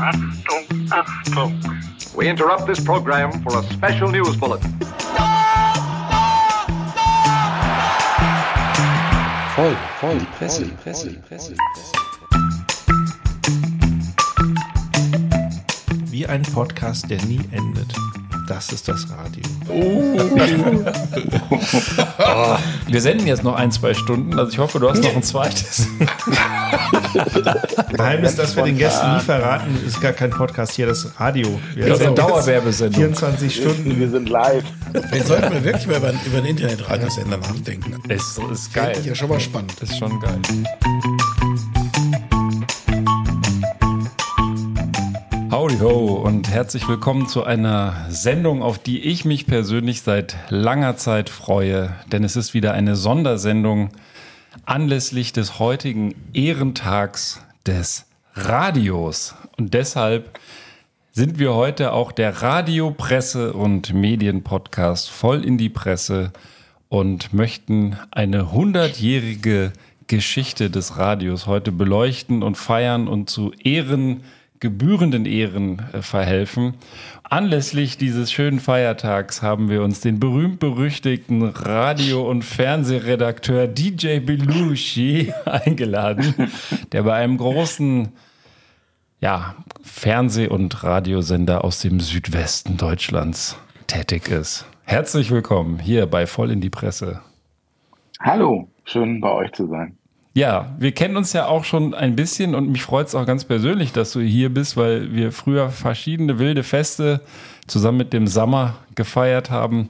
Achtung, Achtung. We interrupt this program for a special news bulletin. Voll, Presse. Wie ein Podcast, der nie endet. Das ist das Radio. Wir senden jetzt noch 1-2 Stunden, also ich hoffe, du hast noch ein zweites. Geheimnis, dass wir den Gästen nie verraten, ist gar kein Podcast hier, das Radio. Wir sind Dauerwerbesendung. 24 Stunden, wir sind live. Vielleicht sollten wir wirklich mal über den Internetradiosender nachdenken. Das ist geil. Das ist ja schon mal spannend. Das ist schon geil. Howdy ho und herzlich willkommen zu einer Sendung, auf die ich mich persönlich seit langer Zeit freue, denn es ist wieder eine Sondersendung anlässlich des heutigen Ehrentags des Radios und deshalb sind wir heute auch der Radiopresse- und Medienpodcast voll in die Presse und möchten eine 100-jährige Geschichte des Radios heute beleuchten und feiern und zu Ehren gebührenden Ehren verhelfen. Anlässlich dieses schönen Feiertags haben wir uns den berühmt-berüchtigten Radio- und Fernsehredakteur DJ Belushi eingeladen, der bei einem großen Fernseh- und Radiosender aus dem Südwesten Deutschlands tätig ist. Herzlich willkommen hier bei Voll in die Presse. Hallo, schön bei euch zu sein. Ja, wir kennen uns ja auch schon ein bisschen und mich freut es auch ganz persönlich, dass du hier bist, weil wir früher verschiedene wilde Feste zusammen mit dem Sammer gefeiert haben.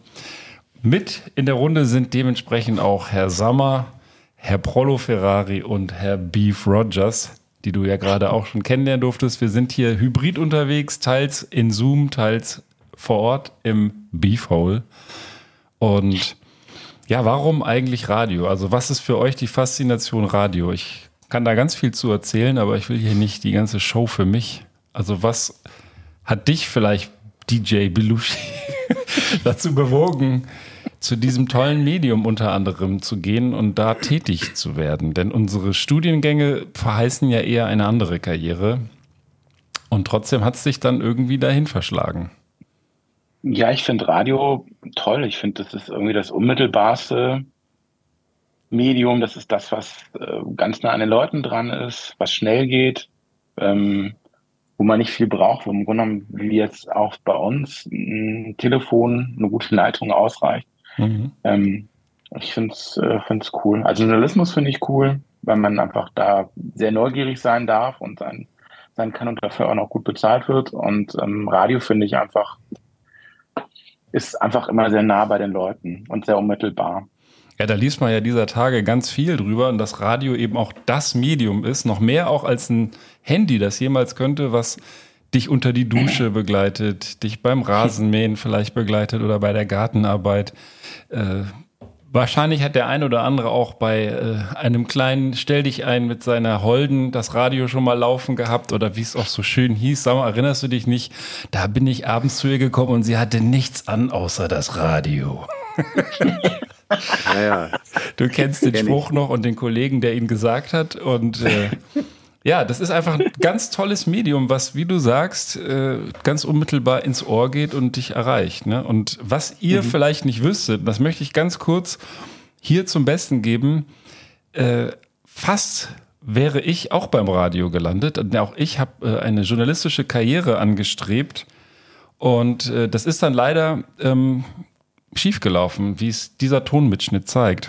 Mit in der Runde sind dementsprechend auch Herr Sammer, Herr Prollo Ferrari und Herr Beef Rogers, die du ja gerade auch schon kennenlernen durftest. Wir sind hier hybrid unterwegs, teils in Zoom, teils vor Ort im Beefhole und... Ja, warum eigentlich Radio? Also was ist für euch die Faszination Radio? Ich kann da ganz viel zu erzählen, aber ich will hier nicht die ganze Show für mich. Also was hat dich vielleicht, DJ Belushi, dazu bewogen, zu diesem tollen Medium unter anderem zu gehen und da tätig zu werden? Denn unsere Studiengänge verheißen ja eher eine andere Karriere und trotzdem hat es dich dann irgendwie dahin verschlagen. Ja, ich finde Radio toll. Ich finde, das ist irgendwie das unmittelbarste Medium. Das ist das, was ganz nah an den Leuten dran ist, was schnell geht, wo man nicht viel braucht, wo im Grunde genommen, wie jetzt auch bei uns, ein Telefon, eine gute Leitung ausreicht. Mhm. Ich finde es cool. Also Journalismus finde ich cool, weil man einfach da sehr neugierig sein darf und sein kann und dafür auch noch gut bezahlt wird. Und Radio finde ich einfach... ist einfach immer sehr nah bei den Leuten und sehr unmittelbar. Ja, da liest man ja dieser Tage ganz viel drüber und dass Radio eben auch das Medium ist, noch mehr auch als ein Handy, das jemals könnte, was dich unter die Dusche begleitet, dich beim Rasenmähen vielleicht begleitet oder bei der Gartenarbeit. Wahrscheinlich hat der ein oder andere auch bei einem kleinen Stell-dich-ein mit seiner Holden das Radio schon mal laufen gehabt oder wie es auch so schön hieß. Sag mal, erinnerst du dich nicht? Da bin ich abends zu ihr gekommen und sie hatte nichts an, außer das Radio. Naja. Du kennst den Spruch noch und den Kollegen, der ihn gesagt hat. Und das ist einfach ein ganz tolles Medium, was, wie du sagst, ganz unmittelbar ins Ohr geht und dich erreicht. Ne? Und was ihr vielleicht nicht wüsstet, das möchte ich ganz kurz hier zum Besten geben, fast wäre ich auch beim Radio gelandet. Und auch ich habe eine journalistische Karriere angestrebt. Und das ist dann leider schiefgelaufen, wie es dieser Tonmitschnitt zeigt.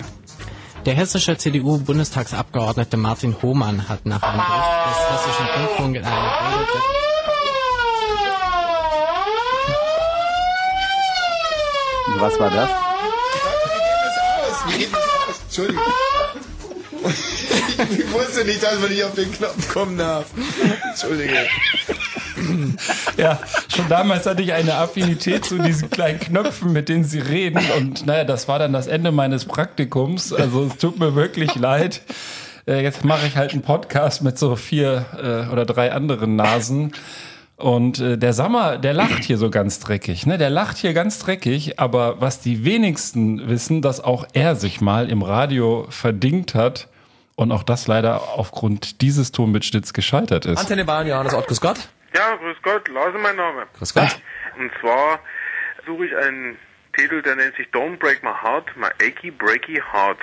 Der hessische CDU-Bundestagsabgeordnete Martin Hohmann hat nach einem Bericht des Hessischen Rundfunks in einem Rede... Was war das? Entschuldigung. Ich wusste nicht, dass man nicht auf den Knopf kommen darf. Entschuldige. Ja, schon damals hatte ich eine Affinität zu diesen kleinen Knöpfen, mit denen sie reden. Und naja, das war dann das Ende meines Praktikums. Also es tut mir wirklich leid. Jetzt mache ich halt einen Podcast mit so 4 oder 3 anderen Nasen. Und der Sammer, der lacht hier so ganz dreckig. Ne? Der lacht hier ganz dreckig, aber was die wenigsten wissen, dass auch er sich mal im Radio verdingt hat. Und auch das leider aufgrund dieses Tonmitschnitts gescheitert ist. Antenne Bayern, Johannes Ottkus Gott. Ja, grüß Gott, Lars ist mein Name. Grüß Gott. Und zwar suche ich einen Titel, der nennt sich Don't Break My Heart, My Achy Breaky Heart.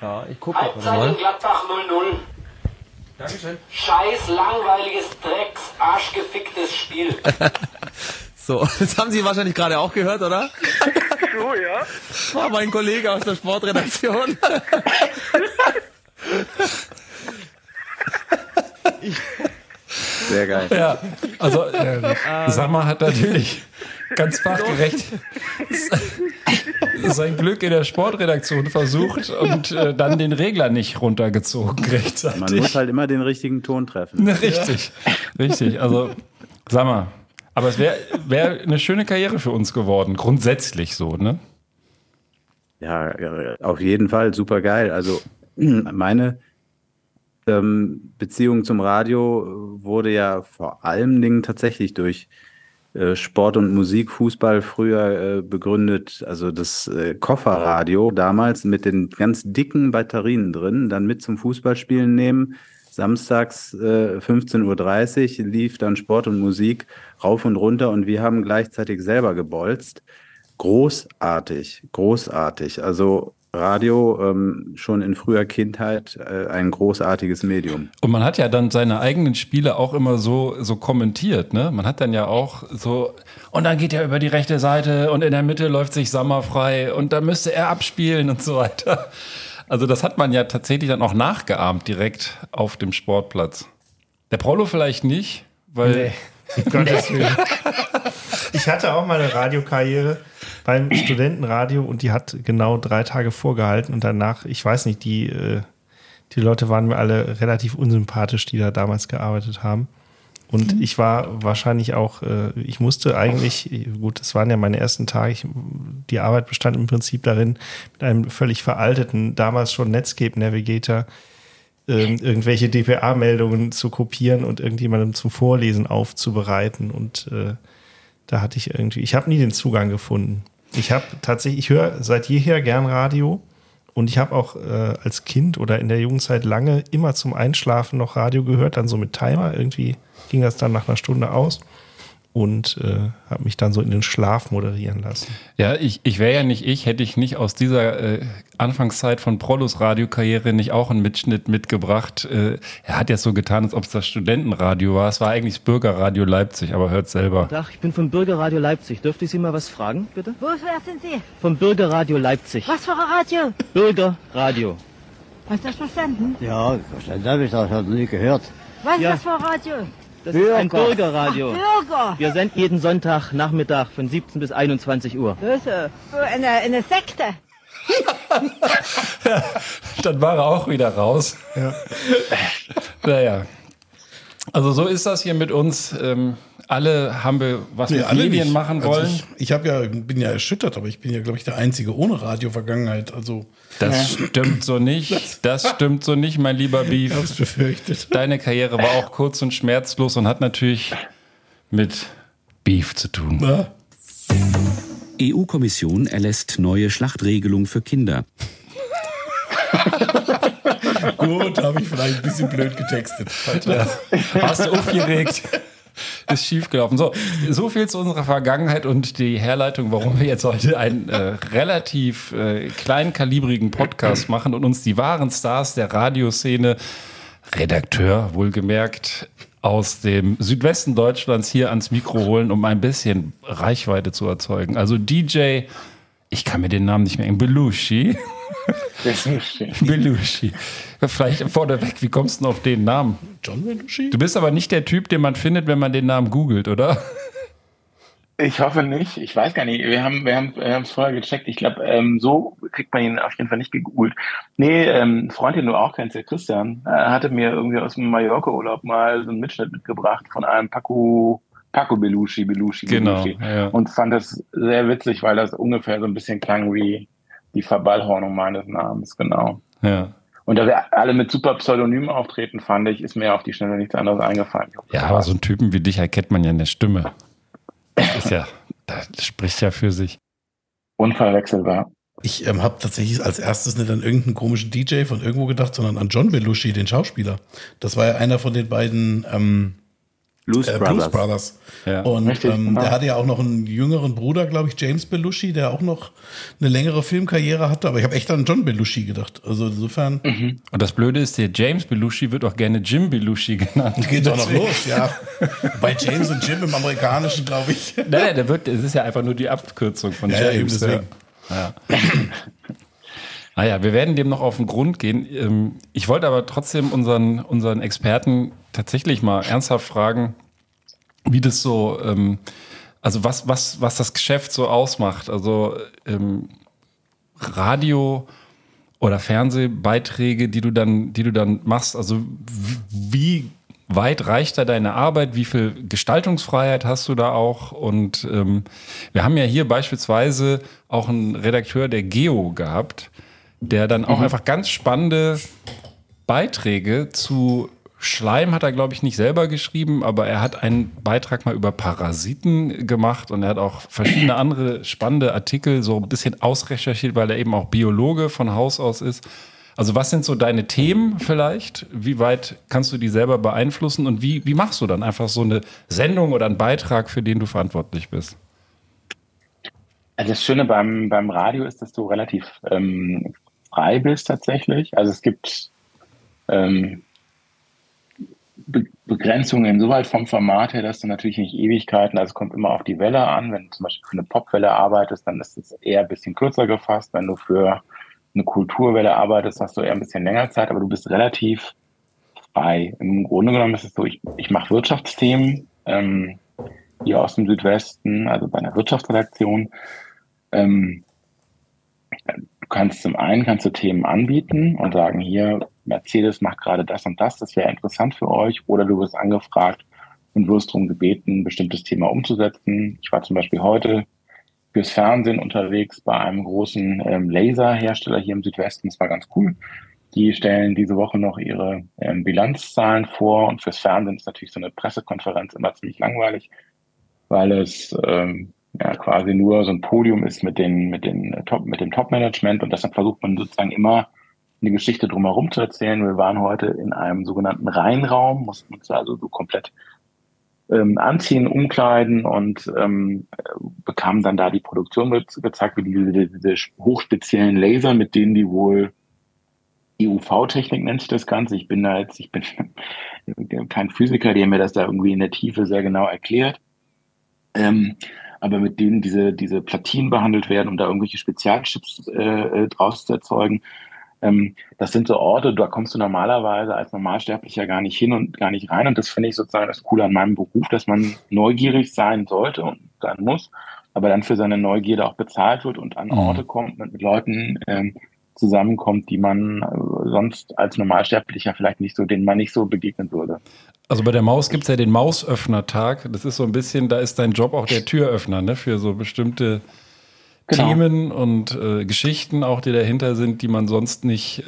Ja, ich gucke mal. In Gladbach 0-0. Dankeschön. Scheiß langweiliges Drecks, arschgeficktes Spiel. So, das haben Sie wahrscheinlich gerade auch gehört, oder? Schon, ja. War mein Kollege aus der Sportredaktion. Sehr geil. Ja, also Sammer hat natürlich ganz fachgerecht sein Glück in der Sportredaktion versucht und dann den Regler nicht runtergezogen rechtzeitig. Man muss halt immer den richtigen Ton treffen. Richtig, ja. Richtig. Also Sammer, aber es wär eine schöne Karriere für uns geworden, grundsätzlich so, ne? Ja, auf jeden Fall, super geil. Also meine Beziehung zum Radio wurde ja vor allen Dingen tatsächlich durch Sport und Musik, Fußball früher begründet. Also das Kofferradio damals mit den ganz dicken Batterien drin, dann mit zum Fußballspielen nehmen. Samstags 15.30 Uhr lief dann Sport und Musik rauf und runter und wir haben gleichzeitig selber gebolzt. Großartig, großartig. Also Radio schon in früher Kindheit ein großartiges Medium. Und man hat ja dann seine eigenen Spiele auch immer so kommentiert, ne? Man hat dann ja auch so, und dann geht er über die rechte Seite und in der Mitte läuft sich Sammer frei und dann müsste er abspielen und so weiter. Also das hat man ja tatsächlich dann auch nachgeahmt direkt auf dem Sportplatz. Der Prollo vielleicht nicht, weil... Nee. Gottes Willen. Ich hatte auch mal eine Radiokarriere beim Studentenradio und die hat genau 3 Tage vorgehalten und danach, ich weiß nicht, die Leute waren mir alle relativ unsympathisch, die da damals gearbeitet haben. Und ich war wahrscheinlich auch, ich musste eigentlich, gut, das waren ja meine ersten Tage, die Arbeit bestand im Prinzip darin, mit einem völlig veralteten, damals schon Netscape-Navigator irgendwelche DPA-Meldungen zu kopieren und irgendjemandem zum Vorlesen aufzubereiten und da hatte ich irgendwie, ich habe nie den Zugang gefunden. Ich höre seit jeher gern Radio und ich habe auch als Kind oder in der Jugendzeit lange immer zum Einschlafen noch Radio gehört, dann so mit Timer. Irgendwie ging das dann nach einer Stunde aus und habe mich dann so in den Schlaf moderieren lassen. Ja, ich wäre ja nicht ich, hätte ich nicht aus dieser Anfangszeit von Prollos Radiokarriere nicht auch einen Mitschnitt mitgebracht. Er hat jetzt so getan, als ob es das Studentenradio war. Es war eigentlich das Bürgerradio Leipzig, aber hört selber. Guten Tag, ich bin vom Bürgerradio Leipzig. Dürfte ich Sie mal was fragen, bitte? Wo sind Sie? Vom Bürgerradio Leipzig. Was für ein Radio? Bürgerradio. Hast du das verstanden? Ja, verstanden habe ich das, hat nie gehört. Was ist das für ein Radio? Das Bürger. Ist ein Bürgerradio. Ach, Bürger. Wir senden jeden Sonntag Nachmittag von 17 bis 21 Uhr. Das ist eine Sekte. Ja, dann war er auch wieder raus. Ja. Naja. Also so ist das hier mit uns. Alle haben wir was mit Medien nicht machen wollen. Also ich bin ja erschüttert, aber ich bin ja, glaube ich, der Einzige ohne Radio-Vergangenheit. Also das stimmt so nicht. Das stimmt so nicht, mein lieber Beef. Ich hab's befürchtet. Deine Karriere war auch kurz und schmerzlos und hat natürlich mit Beef zu tun. Ja. EU-Kommission erlässt neue Schlachtregelung für Kinder. Gut, habe ich vielleicht ein bisschen blöd getextet. Ja. Hast du aufgeregt? Ist schiefgelaufen. So viel zu unserer Vergangenheit und die Herleitung, warum wir jetzt heute einen relativ kleinkalibrigen Podcast machen und uns die wahren Stars der Radioszene, Redakteur wohlgemerkt, aus dem Südwesten Deutschlands hier ans Mikro holen, um ein bisschen Reichweite zu erzeugen. Also DJ, ich kann mir den Namen nicht merken, Belushi. Vielleicht vorneweg, wie kommst du denn auf den Namen? John Belushi? Du bist aber nicht der Typ, den man findet, wenn man den Namen googelt, oder? Ich hoffe nicht. Ich weiß gar nicht. Wir haben es vorher gecheckt. Ich glaube, so kriegt man ihn auf jeden Fall nicht gegoogelt. Nee, ein Freund, den du auch kennst, der Christian, hatte mir irgendwie aus dem Mallorca-Urlaub mal so einen Mitschnitt mitgebracht von einem Paco Belushi. Genau, ja. Und fand das sehr witzig, weil das ungefähr so ein bisschen klang wie die Verballhornung meines Namens, genau. Ja. Und dass wir alle mit super Pseudonymen auftreten, fand ich, ist mir auf die Schnelle nichts anderes eingefallen. Ja, aber so einen Typen wie dich erkennt man ja in der Stimme. Das spricht ja für sich. Unverwechselbar. Ich habe tatsächlich als erstes nicht an irgendeinen komischen DJ von irgendwo gedacht, sondern an John Belushi, den Schauspieler. Das war ja einer von den beiden Blues Brothers. Ja. Und richtig, der hatte ja auch noch einen jüngeren Bruder, glaube ich, James Belushi, der auch noch eine längere Filmkarriere hatte. Aber ich habe echt an John Belushi gedacht. Also insofern. Mhm. Und das Blöde ist, der James Belushi wird auch gerne Jim Belushi genannt. Geht doch noch los, ja. Bei James und Jim im Amerikanischen, glaube ich. Naja, es ist ja einfach nur die Abkürzung von James. Ja, eben deswegen. Ja. Naja, wir werden dem noch auf den Grund gehen. Ich wollte aber trotzdem unseren Experten tatsächlich mal ernsthaft fragen, wie das so, also was das Geschäft so ausmacht. Also Radio- oder Fernsehbeiträge, die du dann machst. Also wie weit reicht da deine Arbeit? Wie viel Gestaltungsfreiheit hast du da auch? Und wir haben ja hier beispielsweise auch einen Redakteur der Geo gehabt, der dann auch einfach ganz spannende Beiträge zu Schleim hat er, glaube ich, nicht selber geschrieben, aber er hat einen Beitrag mal über Parasiten gemacht und er hat auch verschiedene andere spannende Artikel so ein bisschen ausrecherchiert, weil er eben auch Biologe von Haus aus ist. Also was sind so deine Themen vielleicht? Wie weit kannst du die selber beeinflussen und wie machst du dann einfach so eine Sendung oder einen Beitrag, für den du verantwortlich bist? Also das Schöne beim Radio ist, dass du relativ frei bist tatsächlich. Also es gibt Begrenzungen insoweit vom Format her, dass du natürlich nicht Ewigkeiten, also kommt immer auf die Welle an. Wenn du zum Beispiel für eine Popwelle arbeitest, dann ist es eher ein bisschen kürzer gefasst. Wenn du für eine Kulturwelle arbeitest, hast du eher ein bisschen länger Zeit, aber du bist relativ frei. Im Grunde genommen ist es so, ich mache Wirtschaftsthemen, hier aus dem Südwesten, also bei einer Wirtschaftsredaktion. Kannst du Themen anbieten und sagen, hier, Mercedes macht gerade das und das, das wäre interessant für euch. Oder du wirst angefragt und wirst darum gebeten, ein bestimmtes Thema umzusetzen. Ich war zum Beispiel heute fürs Fernsehen unterwegs bei einem großen Laserhersteller hier im Südwesten. Das war ganz cool. Die stellen diese Woche noch ihre Bilanzzahlen vor. Und fürs Fernsehen ist natürlich so eine Pressekonferenz immer ziemlich langweilig, weil es quasi nur so ein Podium ist mit dem Top-Management, und deshalb versucht man sozusagen immer eine Geschichte drumherum zu erzählen. Wir waren heute in einem sogenannten Reinraum, mussten uns also so komplett anziehen, umkleiden und bekamen dann da die Produktion gezeigt, wie diese hochspeziellen Laser, mit denen die wohl EUV-Technik nennt sich das Ganze. Ich bin kein Physiker, die haben mir das da irgendwie in der Tiefe sehr genau erklärt. Aber mit denen diese Platinen behandelt werden, um da irgendwelche Spezialchips draus zu erzeugen. Das sind so Orte, da kommst du normalerweise als Normalsterblicher gar nicht hin und gar nicht rein. Und das finde ich sozusagen das Coole an meinem Beruf, dass man neugierig sein sollte und sein muss, aber dann für seine Neugierde auch bezahlt wird und an Orte kommt und mit Leuten zusammenkommt, die man sonst als Normalsterblicher vielleicht nicht so, denen man nicht so begegnen würde. Also bei der Maus gibt es ja den Mausöffner-Tag. Das ist so ein bisschen, da ist dein Job auch der Türöffner, ne? Für so bestimmte Themen und Geschichten auch, die dahinter sind, die man sonst nicht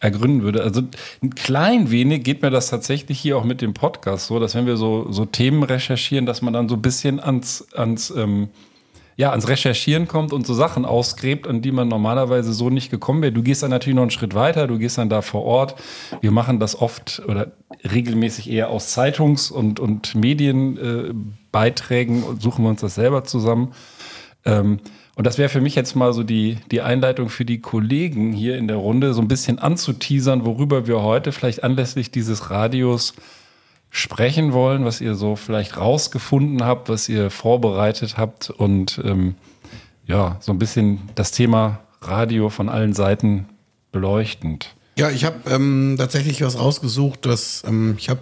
ergründen würde. Also ein klein wenig geht mir das tatsächlich hier auch mit dem Podcast so, dass wenn wir so Themen recherchieren, dass man dann so ein bisschen ans Recherchieren kommt und so Sachen ausgräbt, an die man normalerweise so nicht gekommen wäre. Du gehst dann natürlich noch einen Schritt weiter, du gehst dann da vor Ort. Wir machen das oft oder regelmäßig eher aus Zeitungs- und Medienbeiträgen und suchen wir uns das selber zusammen. Und das wäre für mich jetzt mal so die Einleitung für die Kollegen hier in der Runde, so ein bisschen anzuteasern, worüber wir heute vielleicht anlässlich dieses Radios sprechen wollen, was ihr so vielleicht rausgefunden habt, was ihr vorbereitet habt und so ein bisschen das Thema Radio von allen Seiten beleuchtend. Ja, ich habe tatsächlich was rausgesucht, was ich habe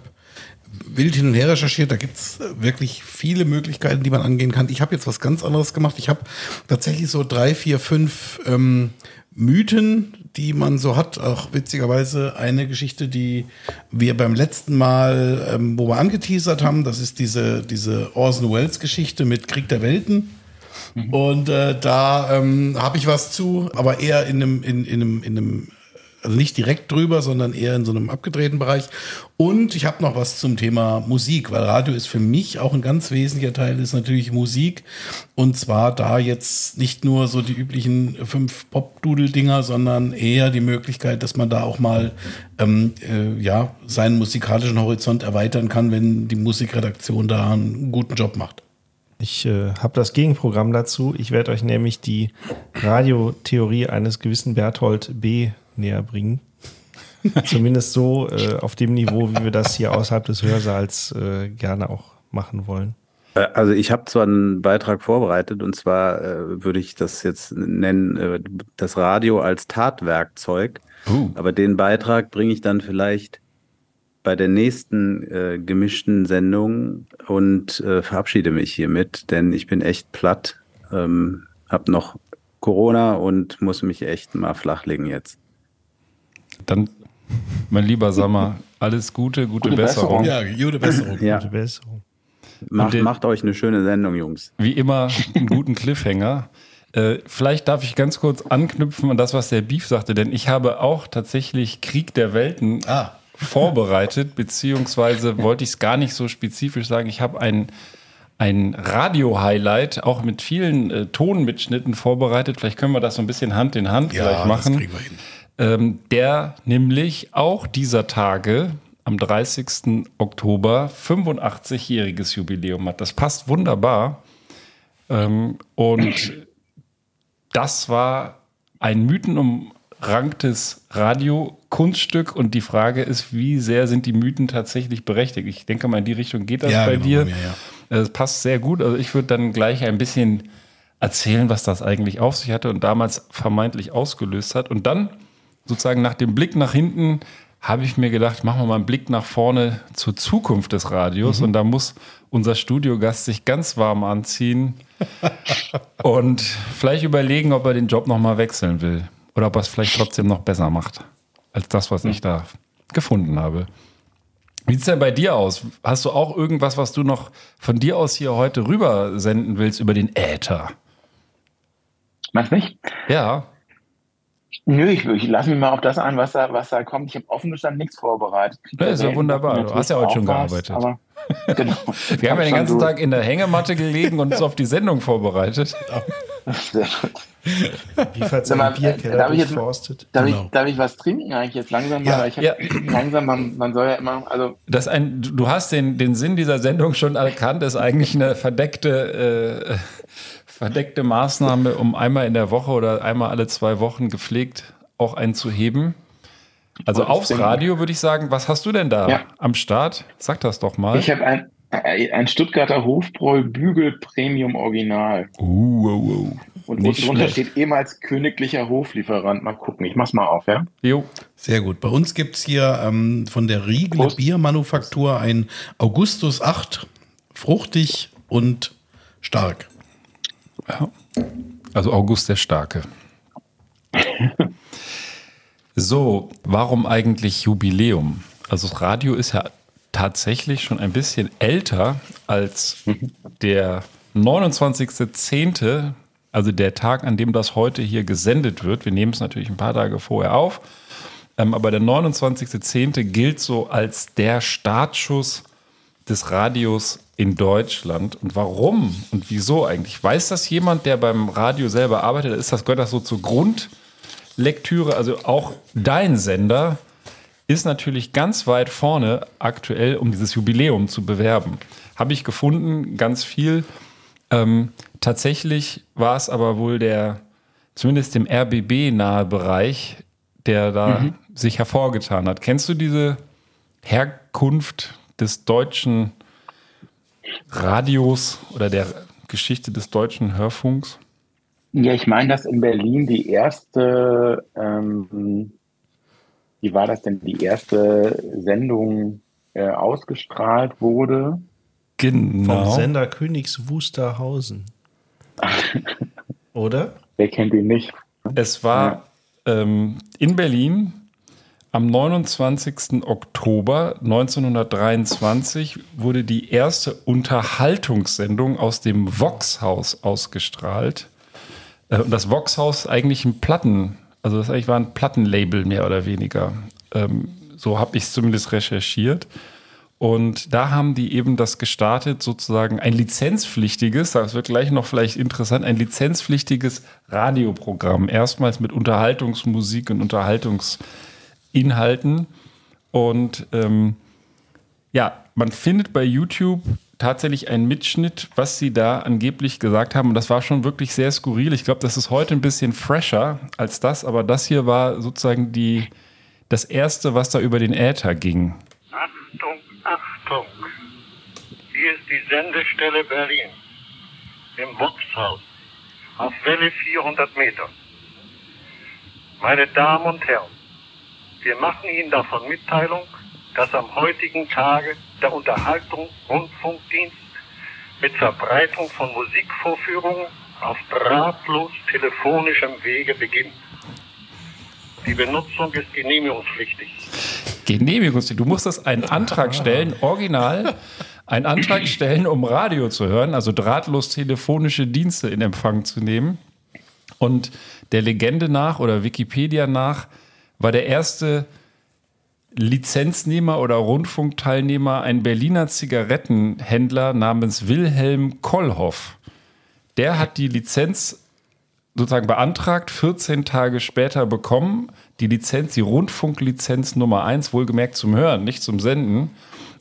wild hin und her recherchiert, da gibt es wirklich viele Möglichkeiten, die man angehen kann. Ich habe jetzt was ganz anderes gemacht. Ich habe tatsächlich so 3, 4, 5 Mythen, die man so hat, auch witzigerweise eine Geschichte, die wir beim letzten Mal, wo wir angeteasert haben, das ist diese Orson Welles Geschichte mit Krieg der Welten. Und da habe ich was zu, aber eher in einem also nicht direkt drüber, sondern eher in so einem abgedrehten Bereich. Und ich habe noch was zum Thema Musik, weil Radio ist für mich auch ein ganz wesentlicher Teil, ist natürlich Musik. Und zwar da jetzt nicht nur so die üblichen 5 Pop-Dudel-Dinger, sondern eher die Möglichkeit, dass man da auch mal seinen musikalischen Horizont erweitern kann, wenn die Musikredaktion da einen guten Job macht. Ich habe das Gegenprogramm dazu. Ich werde euch nämlich die Radiotheorie eines gewissen Berthold B. näher bringen. Zumindest so auf dem Niveau, wie wir das hier außerhalb des Hörsaals gerne auch machen wollen. Also ich habe zwar einen Beitrag vorbereitet, und zwar würde ich das jetzt nennen, das Radio als Tatwerkzeug. Aber den Beitrag bringe ich dann vielleicht bei der nächsten gemischten Sendung und verabschiede mich hiermit, denn ich bin echt platt, hab noch Corona und muss mich echt mal flachlegen jetzt. Dann, mein lieber Sammer, alles Gute, gute Besserung. Ja, gute Besserung. Ja. Gute Besserung. Macht euch eine schöne Sendung, Jungs. Wie immer einen guten Cliffhanger. Vielleicht darf ich ganz kurz anknüpfen an das, was der Beef sagte, denn ich habe auch tatsächlich Krieg der Welten vorbereitet, beziehungsweise wollte ich es gar nicht so spezifisch sagen. Ich habe ein Radio-Highlight auch mit vielen Tonmitschnitten vorbereitet. Vielleicht können wir das so ein bisschen Hand in Hand gleich machen. Das kriegen wir hin. Der nämlich auch dieser Tage am 30. Oktober 85-jähriges Jubiläum hat. Das passt wunderbar. Und das war ein mythenumranktes Radio-Kunststück. Und die Frage ist, wie sehr sind die Mythen tatsächlich berechtigt? Ich denke mal, in die Richtung geht das bei dir. Das passt sehr gut. Also ich würde dann gleich ein bisschen erzählen, was das eigentlich auf sich hatte und damals vermeintlich ausgelöst hat. Und dann sozusagen nach dem Blick nach hinten habe ich mir gedacht, machen wir mal einen Blick nach vorne zur Zukunft des Radios. Und da muss unser Studiogast sich ganz warm anziehen und vielleicht überlegen, ob er den Job nochmal wechseln will oder ob er es vielleicht trotzdem noch besser macht als das, was ich da gefunden habe. Wie sieht es denn bei dir aus? Hast du auch irgendwas, was du noch von dir aus hier heute rüber senden willst über den Äther? Meinst du nicht? Ja. Nö, ich lasse mich mal auf das ein, was da kommt. Ich habe offen gestanden nichts vorbereitet. Das ist ja wunderbar. Du hast ja heute schon gearbeitet. Aber, genau. Wir haben ja den ganzen Tag in der Hängematte gelegen und uns auf die Sendung vorbereitet. Sehr gut. Wie falls ein Bierkeller durchforstet. Darf ich was trinken eigentlich jetzt langsam mal? Langsam, man soll ja immer... Also du hast den Sinn dieser Sendung schon erkannt, ist eigentlich eine verdeckte Maßnahme, um einmal in der Woche oder einmal alle 2 Wochen gepflegt auch einzuheben. Also aufs Radio würde ich sagen, was hast du denn da am Start? Sag das doch mal. Ich habe ein Stuttgarter Hofbräu Bügel Premium Original. Und wo drunter steht ehemals königlicher Hoflieferant. Mal gucken, ich mach's mal auf, ja? Jo. Sehr gut. Bei uns gibt es hier von der Riegle Biermanufaktur ein Augustus 8, fruchtig und stark. Ja. Also August der Starke. So, warum eigentlich Jubiläum? Also das Radio ist ja tatsächlich schon ein bisschen älter als der 29.10., also der Tag, an dem das heute hier gesendet wird. Wir nehmen es natürlich ein paar Tage vorher auf, aber der 29.10. gilt so als der Startschuss des Radios in Deutschland. Und warum und wieso eigentlich? Weiß das jemand, der beim Radio selber arbeitet? Gehört das so zur Grundlektüre? Also auch dein Sender ist natürlich ganz weit vorne aktuell, um dieses Jubiläum zu bewerben. Habe ich gefunden, ganz viel. Tatsächlich war es aber wohl zumindest dem RBB nahe Bereich, der da sich hervorgetan hat. Kennst du diese Herkunft des deutschen Radios oder der Geschichte des deutschen Hörfunks? Ja, ich meine, dass in Berlin die erste, wie war das denn, die erste Sendung ausgestrahlt wurde? Genau. Vom Sender Königs Wusterhausen. Oder? Wer kennt ihn nicht? Es war in Berlin am 29. Oktober 1923 wurde die erste Unterhaltungssendung aus dem Vox-Haus ausgestrahlt. Und das Vox-Haus ist eigentlich ein Platten Also das eigentlich war ein Plattenlabel mehr oder weniger. So habe ich es zumindest recherchiert. Und da haben die eben das gestartet, sozusagen ein lizenzpflichtiges, das wird gleich noch vielleicht interessant, ein lizenzpflichtiges Radioprogramm. Erstmals mit Unterhaltungsmusik und Unterhaltungsinhalten. Und ja, man findet bei YouTube tatsächlich einen Mitschnitt, was sie da angeblich gesagt haben. Und das war schon wirklich sehr skurril. Ich glaube, das ist heute ein bisschen fresher als das. Aber das hier war sozusagen das Erste, was da über den Äther ging. Achtung, Achtung. Hier ist die Sendestelle Berlin. Im Boxhaus. Auf Welle 400 Meter. Meine Damen und Herren, wir machen Ihnen davon Mitteilung, dass am heutigen Tage der Unterhaltungsrundfunkdienst mit Verbreitung von Musikvorführungen auf drahtlos telefonischem Wege beginnt. Die Benutzung ist genehmigungspflichtig. Genehmigungspflichtig? Du musst das einen Antrag stellen, original, einen Antrag stellen, um Radio zu hören, also drahtlos telefonische Dienste in Empfang zu nehmen. Und der Legende nach oder Wikipedia nach war der erste Lizenznehmer oder Rundfunkteilnehmer ein Berliner Zigarettenhändler namens Wilhelm Kollhoff. Der hat die Lizenz sozusagen beantragt, 14 Tage später bekommen, die Lizenz, die Rundfunklizenz Nummer 1, wohlgemerkt zum Hören, nicht zum Senden,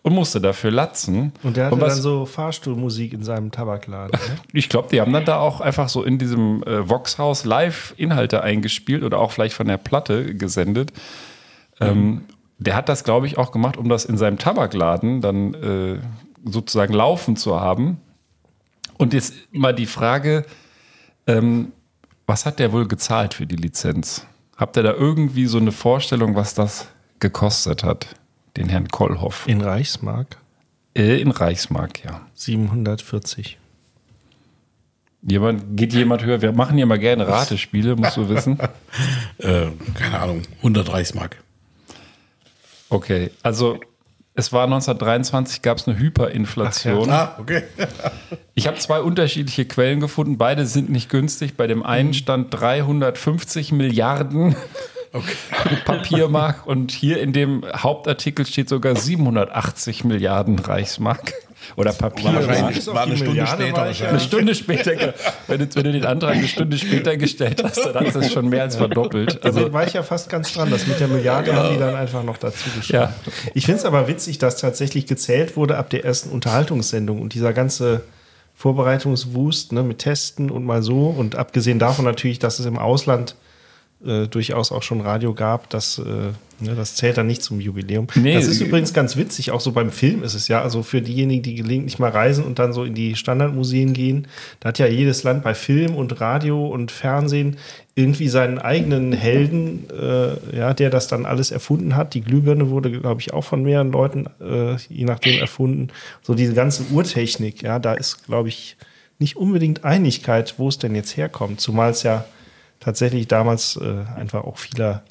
und musste dafür latzen. Und der hatte und dann so Fahrstuhlmusik in seinem Tabakladen. Ne? Ich glaube, die haben dann da auch einfach so in diesem Voxhaus live Inhalte eingespielt oder auch vielleicht von der Platte gesendet. Der hat das, glaube ich, auch gemacht, um das in seinem Tabakladen dann sozusagen laufen zu haben. Und jetzt mal die Frage, was hat der wohl gezahlt für die Lizenz? Habt ihr da irgendwie so eine Vorstellung, was das gekostet hat, den Herrn Kollhoff? In Reichsmark? In Reichsmark, ja. 740. Geht jemand höher? Wir machen ja mal gerne Ratespiele, musst du wissen. Keine Ahnung, 100 Reichsmark. Okay, also es war 1923, gab es eine Hyperinflation. Okay. Ich habe zwei unterschiedliche Quellen gefunden, beide sind nicht günstig. Bei dem einen stand 350 Milliarden Papiermark und hier in dem Hauptartikel steht sogar 780 Milliarden Reichsmark. Oder Papier. War eine Stunde später. Eine Stunde später. Wenn du den Antrag eine Stunde später gestellt hast, dann hat es schon mehr als verdoppelt. Also war ich ja fast ganz dran. Das mit der Milliarde haben die dann einfach noch dazu geschrieben. Ja. Ich finde es aber witzig, dass tatsächlich gezählt wurde ab der ersten Unterhaltungssendung und dieser ganze Vorbereitungswust, ne, mit Testen und mal so. Und abgesehen davon natürlich, dass es im Ausland durchaus auch schon Radio gab, das zählt dann nicht zum Jubiläum. Nee, das ist übrigens ganz witzig, auch so beim Film ist es ja, also für diejenigen, die gelegentlich mal reisen und dann so in die Standardmuseen gehen, da hat ja jedes Land bei Film und Radio und Fernsehen irgendwie seinen eigenen Helden, der das dann alles erfunden hat. Die Glühbirne wurde, glaube ich, auch von mehreren Leuten, je nachdem, erfunden. So diese ganze Urtechnik, ja, da ist, glaube ich, nicht unbedingt Einigkeit, wo es denn jetzt herkommt, zumal es ja tatsächlich damals einfach auch vieler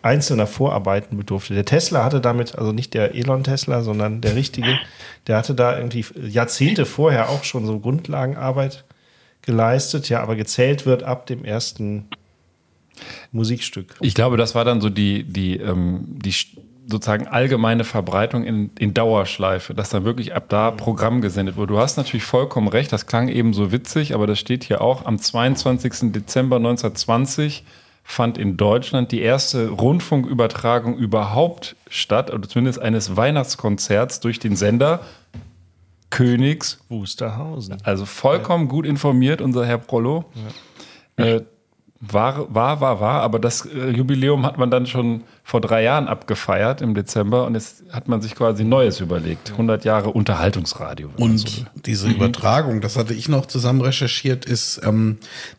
einzelner Vorarbeiten bedurfte. Der Tesla hatte damit, also nicht der Elon Tesla, sondern der richtige, der hatte da irgendwie Jahrzehnte vorher auch schon so Grundlagenarbeit geleistet, ja, aber gezählt wird ab dem ersten Musikstück. Ich glaube, das war dann so die sozusagen allgemeine Verbreitung in Dauerschleife, dass dann wirklich ab da Programm gesendet wurde. Du hast natürlich vollkommen recht, das klang eben so witzig, aber das steht hier auch, am 22. Dezember 1920 fand in Deutschland die erste Rundfunkübertragung überhaupt statt, oder zumindest eines Weihnachtskonzerts durch den Sender Königs Wusterhausen. Also vollkommen gut informiert, unser Herr Prollo. Ja. War, aber das Jubiläum hat man dann schon vor 3 Jahren abgefeiert im Dezember und jetzt hat man sich quasi Neues überlegt. 100 Jahre Unterhaltungsradio. Und diese Übertragung, das hatte ich noch zusammen recherchiert, ist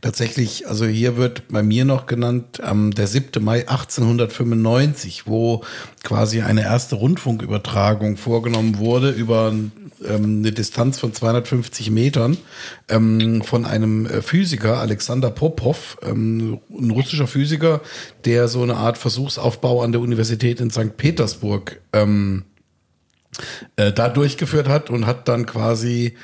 tatsächlich, also hier wird bei mir noch genannt, der 7. Mai 1895, wo quasi eine erste Rundfunkübertragung vorgenommen wurde über eine Distanz von 250 Metern von einem Physiker, Alexander Popov, ein russischer Physiker, der so eine Art Versuchsaufbau an der Universität in St. Petersburg da durchgeführt hat und hat dann quasi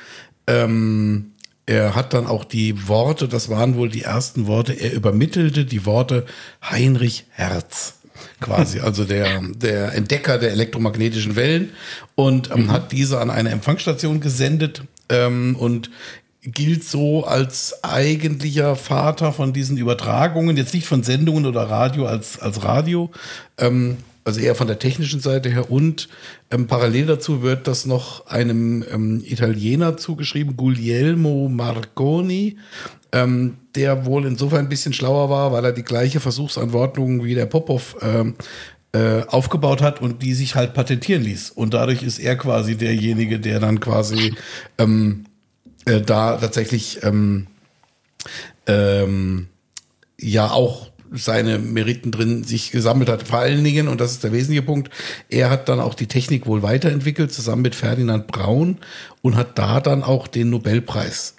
Er hat dann auch die Worte, das waren wohl die ersten Worte, er übermittelte die Worte Heinrich Hertz quasi, also der Entdecker der elektromagnetischen Wellen, und hat diese an eine Empfangsstation gesendet und gilt so als eigentlicher Vater von diesen Übertragungen, jetzt nicht von Sendungen oder Radio als Radio, also eher von der technischen Seite her, und parallel dazu wird das noch einem Italiener zugeschrieben, Guglielmo Marconi, der wohl insofern ein bisschen schlauer war, weil er die gleiche Versuchsanordnung wie der Popov aufgebaut hat und die sich halt patentieren ließ. Und dadurch ist er quasi derjenige, der dann quasi da tatsächlich ja auch seine Meriten drin sich gesammelt hat. Vor allen Dingen, und das ist der wesentliche Punkt, er hat dann auch die Technik wohl weiterentwickelt, zusammen mit Ferdinand Braun, und hat da dann auch den Nobelpreis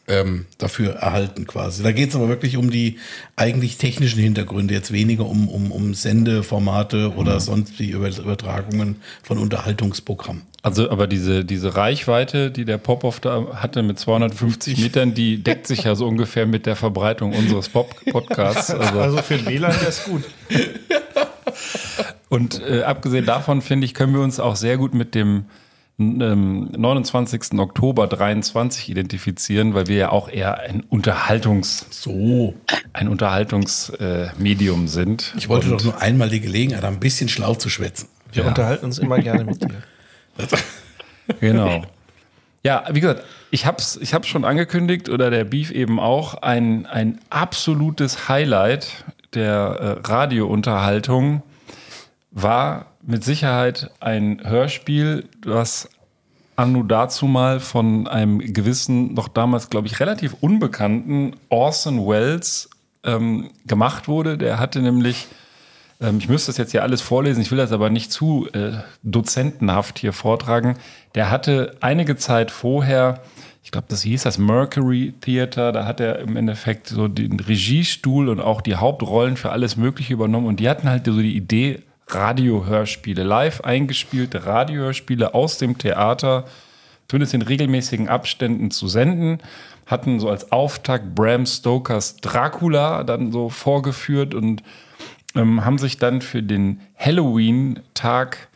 dafür erhalten quasi. Da geht es aber wirklich um die eigentlich technischen Hintergründe, jetzt weniger um Sendeformate oder sonst die Übertragungen von Unterhaltungsprogrammen. Also aber diese Reichweite, die der Popov da hatte mit 250 Metern, die deckt sich ja so ungefähr mit der Verbreitung unseres Podcasts. Also für den WLAN wäre es gut. Und abgesehen davon, finde ich, können wir uns auch sehr gut mit dem 29. Oktober 23 identifizieren, weil wir ja auch eher ein Unterhaltungsmedium sind. Ich wollte doch nur einmal die Gelegenheit, ein bisschen schlau zu schwätzen. Wir unterhalten uns immer gerne mit dir. Genau. Ja, wie gesagt, ich hab's schon angekündigt, oder der Beef eben auch, ein absolutes Highlight der Radiounterhaltung war mit Sicherheit ein Hörspiel, das anno dazu mal von einem gewissen, noch damals, glaube ich, relativ unbekannten Orson Welles gemacht wurde. Der hatte nämlich, ich müsste das jetzt hier alles vorlesen, ich will das aber nicht zu dozentenhaft hier vortragen. Der hatte einige Zeit vorher, ich glaube, das hieß das Mercury Theater, da hat er im Endeffekt so den Regiestuhl und auch die Hauptrollen für alles Mögliche übernommen. Und die hatten halt so die Idee, Radiohörspiele, live eingespielte Radiohörspiele aus dem Theater, zumindest in regelmäßigen Abständen zu senden. Hatten so als Auftakt Bram Stokers Dracula dann so vorgeführt und haben sich dann für den Halloween-Tag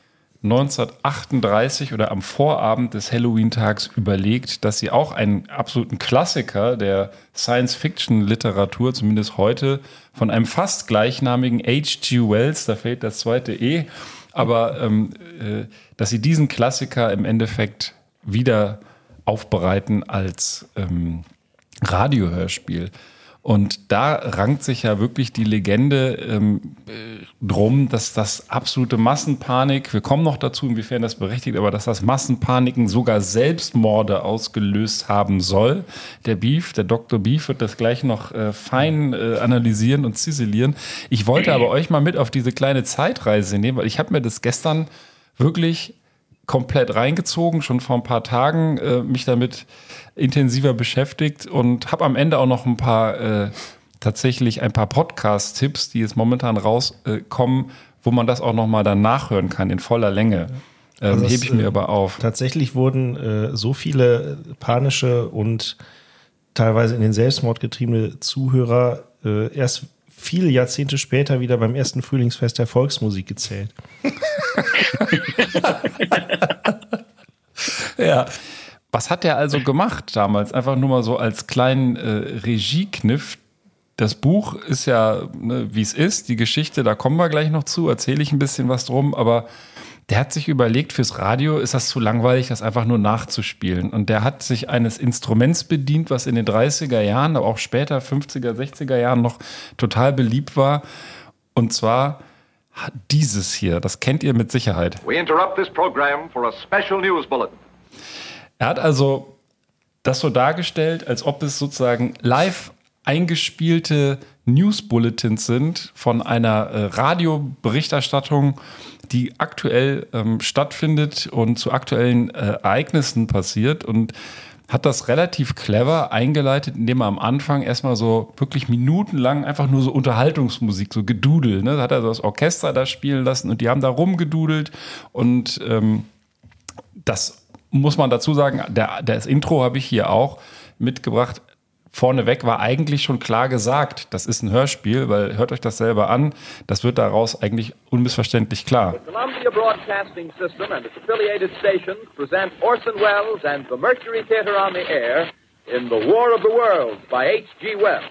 1938 oder am Vorabend des Halloween-Tags überlegt, dass sie auch einen absoluten Klassiker der Science-Fiction-Literatur, zumindest heute, von einem fast gleichnamigen H.G. Wells, da fehlt das zweite E, aber dass sie diesen Klassiker im Endeffekt wieder aufbereiten als Radiohörspiel. Und da rankt sich ja wirklich die Legende drum, dass das absolute Massenpanik, wir kommen noch dazu, inwiefern das berechtigt, aber dass das Massenpaniken sogar Selbstmorde ausgelöst haben soll. Der Dr. Beef wird das gleich noch fein analysieren und ziselieren. Ich wollte aber euch mal mit auf diese kleine Zeitreise nehmen, weil ich habe mir das gestern wirklich komplett reingezogen, schon vor ein paar Tagen mich damit intensiver beschäftigt und habe am Ende auch noch ein paar tatsächlich ein paar Podcast-Tipps, die jetzt momentan rauskommen, wo man das auch noch mal dann nachhören kann in voller Länge. Also hebe ich mir aber auf. Tatsächlich wurden so viele panische und teilweise in den Selbstmord getriebene Zuhörer erst viele Jahrzehnte später wieder beim ersten Frühlingsfest der Volksmusik gezählt. Ja. Was hat der also gemacht damals? Einfach nur mal so als kleinen Regiekniff. Das Buch ist ja, ne, wie es ist, die Geschichte, da kommen wir gleich noch zu, erzähle ich ein bisschen was drum, aber der hat sich überlegt, fürs Radio ist das zu langweilig, das einfach nur nachzuspielen. Und der hat sich eines Instruments bedient, was in den 30er Jahren, aber auch später 50er, 60er Jahren noch total beliebt war. Und zwar dieses hier. Das kennt ihr mit Sicherheit. We interrupt this program for a special news bulletin. Er hat also das so dargestellt, als ob es sozusagen live eingespielte News-Bulletins sind von einer Radioberichterstattung, die aktuell stattfindet und zu aktuellen Ereignissen passiert, und hat das relativ clever eingeleitet, indem er am Anfang erstmal so wirklich minutenlang einfach nur so Unterhaltungsmusik, so Gedudel, ne? Da hat er so das Orchester da spielen lassen und die haben da rumgedudelt, und das muss man dazu sagen, das Intro habe ich hier auch mitgebracht. vorneweg war eigentlich schon klar gesagt, das ist ein Hörspiel, weil hört euch das selber an, das wird daraus eigentlich unmissverständlich klar. The Columbia Broadcasting System and its affiliated stations present Orson Welles and the Mercury Theater on the Air in The War of the Worlds by H.G. Wells.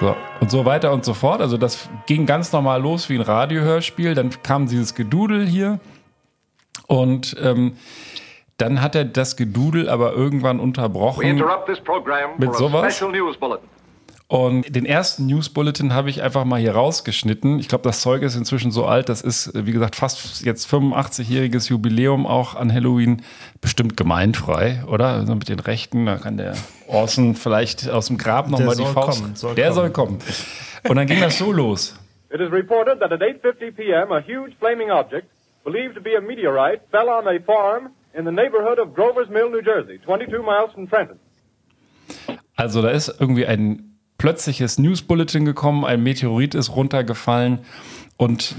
So, und so weiter und so fort. Also das ging ganz normal los wie ein Radiohörspiel. Dann kam dieses Gedudel hier und dann hat er das Gedudel aber irgendwann unterbrochen mit sowas. Und den ersten News Bulletin habe ich einfach mal hier rausgeschnitten. Ich glaube, das Zeug ist inzwischen so alt, das ist, wie gesagt, fast jetzt 85-jähriges Jubiläum auch an Halloween. Bestimmt gemeinfrei, oder? Also mit den Rechten, da kann der Orson vielleicht aus dem Grab nochmal die Faust... Der soll kommen. Und dann ging das so los. It is reported that at 8:50 p.m. a huge flaming object, believed to be a meteorite, fell on a farm in the neighborhood of Grover's Mill, New Jersey, 22 miles from Trenton. Also da ist irgendwie ein plötzliches News-Bulletin gekommen, ein Meteorit ist runtergefallen und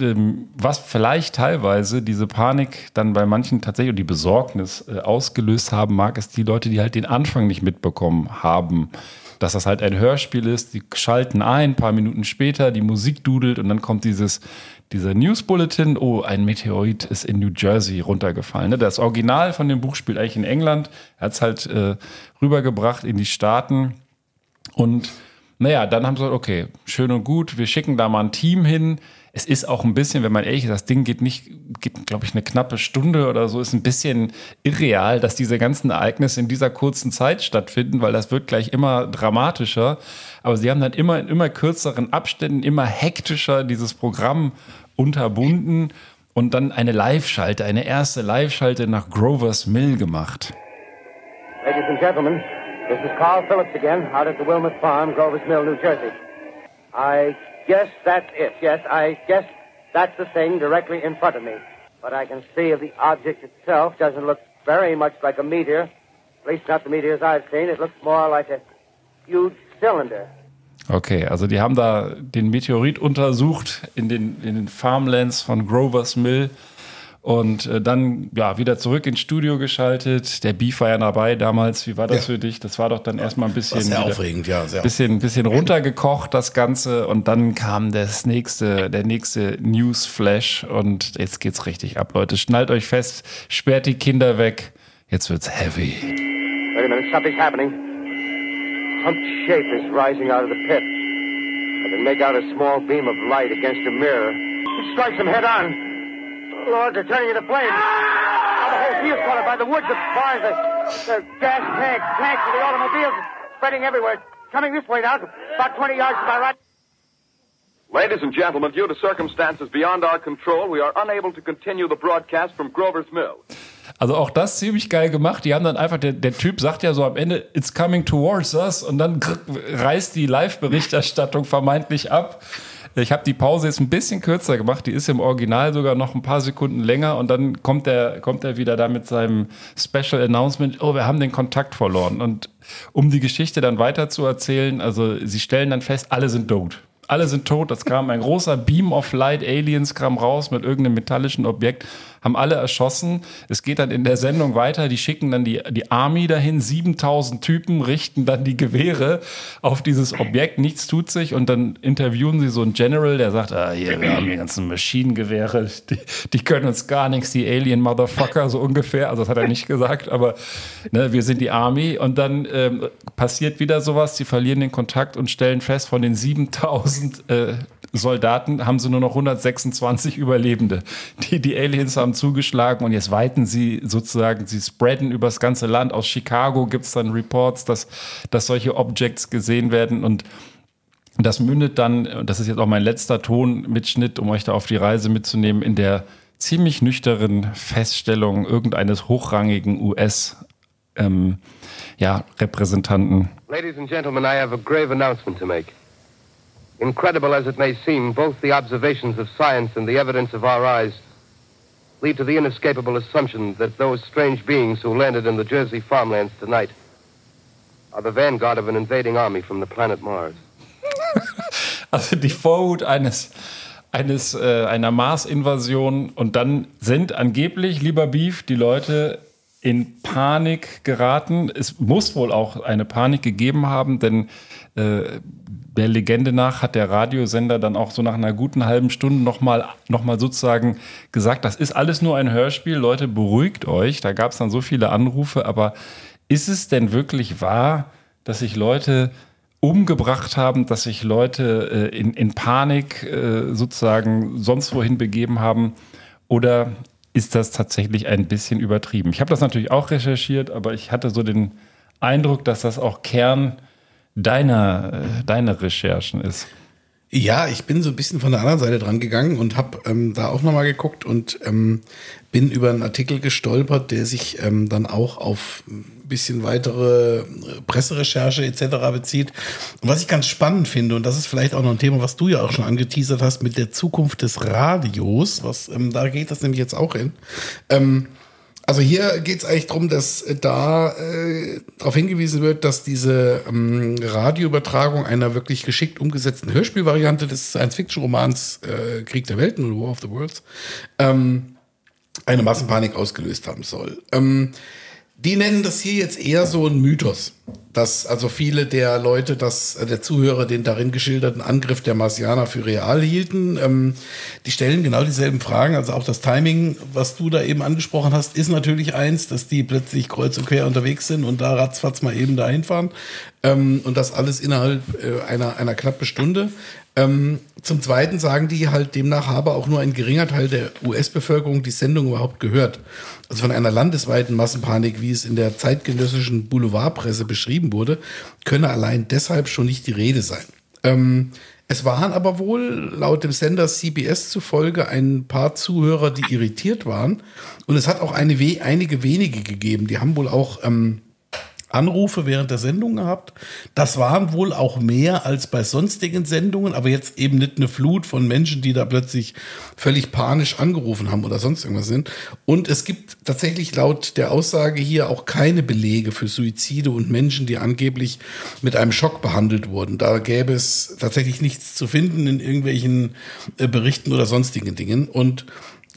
was vielleicht teilweise diese Panik dann bei manchen tatsächlich und die Besorgnis ausgelöst haben mag, ist die Leute, die halt den Anfang nicht mitbekommen haben, dass das halt ein Hörspiel ist, die schalten ein paar Minuten später, die Musik dudelt und dann kommt dieser News-Bulletin, oh, ein Meteorit ist in New Jersey runtergefallen. Das Original von dem Buch spielt eigentlich in England, er hat es halt rübergebracht in die Staaten und naja, dann haben sie gesagt, okay, schön und gut, wir schicken da mal ein Team hin. Es ist auch ein bisschen, wenn man ehrlich ist, das Ding geht, glaube ich, eine knappe Stunde oder so, ist ein bisschen irreal, dass diese ganzen Ereignisse in dieser kurzen Zeit stattfinden, weil das wird gleich immer dramatischer. Aber sie haben dann immer in immer kürzeren Abständen, immer hektischer dieses Programm unterbunden und dann eine erste Live-Schalte nach Grover's Mill gemacht. Ladies and Gentlemen, this is Carl Phillips again, out at the Wilmot Farm, Grover's Mill, New Jersey. I guess that's it. Yes, I guess that's the thing directly in front of me. What I can see of the object itself doesn't look very much like a meteor. At least not the meteors I've seen. It looks more like a huge cylinder. Okay, also die haben da den Meteorit untersucht in den Farmlands von Grover's Mill. Und dann ja wieder zurück ins Studio geschaltet. Der Beef war ja dabei damals. Wie war das für dich? Das war doch dann erstmal ein bisschen sehr aufregend, bisschen runtergekocht das Ganze. Und dann kam der nächste Newsflash. Und jetzt geht's richtig ab, Leute. Schnallt euch fest, sperrt die Kinder weg. Jetzt wird's heavy. Wait a minute, something's happening. Some shape is rising out of the pit. I can make out a small beam of light against a mirror. It strikes him head on. Lord, they're turning into flames. The whole field's caught up by the woods, the bars, the gas tanks of the automobiles spreading everywhere. Coming this way now, about 20 yards to my right. Ladies and gentlemen, due to circumstances beyond our control, we are unable to continue the broadcast from Grover's Mill. Also auch das ziemlich geil gemacht. Die haben dann einfach, der Typ sagt ja so am Ende, it's coming towards us. Und dann reißt die Live-Berichterstattung vermeintlich ab. Ich habe die Pause jetzt ein bisschen kürzer gemacht, die ist im Original sogar noch ein paar Sekunden länger und dann kommt er wieder da mit seinem Special Announcement, oh, wir haben den Kontakt verloren. Und um die Geschichte dann weiter zu erzählen, also sie stellen dann fest, alle sind tot, das kam ein großer Beam of Light, Aliens kamen raus mit irgendeinem metallischen Objekt, haben alle erschossen. Es geht dann in der Sendung weiter, die schicken dann die Army dahin, 7000 Typen richten dann die Gewehre auf dieses Objekt, nichts tut sich und dann interviewen sie so einen General, der sagt, hier, wir haben die ganzen Maschinengewehre, die können uns gar nichts, die Alien-Motherfucker, so ungefähr, also das hat er nicht gesagt, aber ne, wir sind die Army und dann passiert wieder sowas, sie verlieren den Kontakt und stellen fest, von den 7000 Soldaten haben sie nur noch 126 Überlebende. Die Aliens haben zugeschlagen und jetzt weiten sie sozusagen, sie spreaden übers ganze Land. Aus Chicago gibt es dann Reports, dass solche Objects gesehen werden und das mündet dann, und das ist jetzt auch mein letzter Tonmitschnitt, um euch da auf die Reise mitzunehmen, in der ziemlich nüchternen Feststellung irgendeines hochrangigen US Repräsentanten. Ladies and Gentlemen, I have a grave announcement to make. Incredible as it may seem, both the observations of science and the evidence of our eyes lead to the inescapable assumption that those strange beings who landed in the Jersey farmlands tonight are the vanguard of an invading army from the planet Mars. Also die Vorhut einer Mars-Invasion und dann sind angeblich, lieber Beef, die Leute in Panik geraten. Es muss wohl auch eine Panik gegeben haben, denn der Legende nach hat der Radiosender dann auch so nach einer guten halben Stunde noch mal sozusagen gesagt, das ist alles nur ein Hörspiel, Leute, beruhigt euch. Da gab es dann so viele Anrufe, aber ist es denn wirklich wahr, dass sich Leute umgebracht haben, dass sich Leute in Panik sozusagen sonst wohin begeben haben? Oder ist das tatsächlich ein bisschen übertrieben? Ich habe das natürlich auch recherchiert, aber ich hatte so den Eindruck, dass das auch Kern deiner Recherchen ist. Ja, ich bin so ein bisschen von der anderen Seite dran gegangen und habe da auch nochmal geguckt und bin über einen Artikel gestolpert, der sich dann auch auf ein bisschen weitere Presserecherche etc. bezieht. Und was ich ganz spannend finde, und das ist vielleicht auch noch ein Thema, was du ja auch schon angeteasert hast mit der Zukunft des Radios, was da geht das nämlich jetzt auch hin. Also hier geht es eigentlich darum, dass da darauf hingewiesen wird, dass diese Radioübertragung einer wirklich geschickt umgesetzten Hörspielvariante des Science-Fiction-Romans Krieg der Welten oder War of the Worlds eine Massenpanik ausgelöst haben soll. Die nennen das hier jetzt eher so einen Mythos, dass also viele der Leute, der Zuhörer den darin geschilderten Angriff der Marsianer für real hielten. Die stellen genau dieselben Fragen, also auch das Timing, was du da eben angesprochen hast, ist natürlich eins, dass die plötzlich kreuz und quer unterwegs sind und da ratzfatz mal eben dahin fahren und das alles innerhalb einer knappen Stunde. Zum Zweiten sagen die halt, demnach habe auch nur ein geringer Teil der US-Bevölkerung die Sendung überhaupt gehört. Also von einer landesweiten Massenpanik, wie es in der zeitgenössischen Boulevardpresse beschrieben wurde, könne allein deshalb schon nicht die Rede sein. Es waren aber wohl laut dem Sender CBS zufolge ein paar Zuhörer, die irritiert waren. Und es hat auch einige wenige gegeben. Die haben wohl auch Anrufe während der Sendung gehabt. Das waren wohl auch mehr als bei sonstigen Sendungen, aber jetzt eben nicht eine Flut von Menschen, die da plötzlich völlig panisch angerufen haben oder sonst irgendwas sind. Und es gibt tatsächlich laut der Aussage hier auch keine Belege für Suizide und Menschen, die angeblich mit einem Schock behandelt wurden. Da gäbe es tatsächlich nichts zu finden in irgendwelchen Berichten oder sonstigen Dingen. Und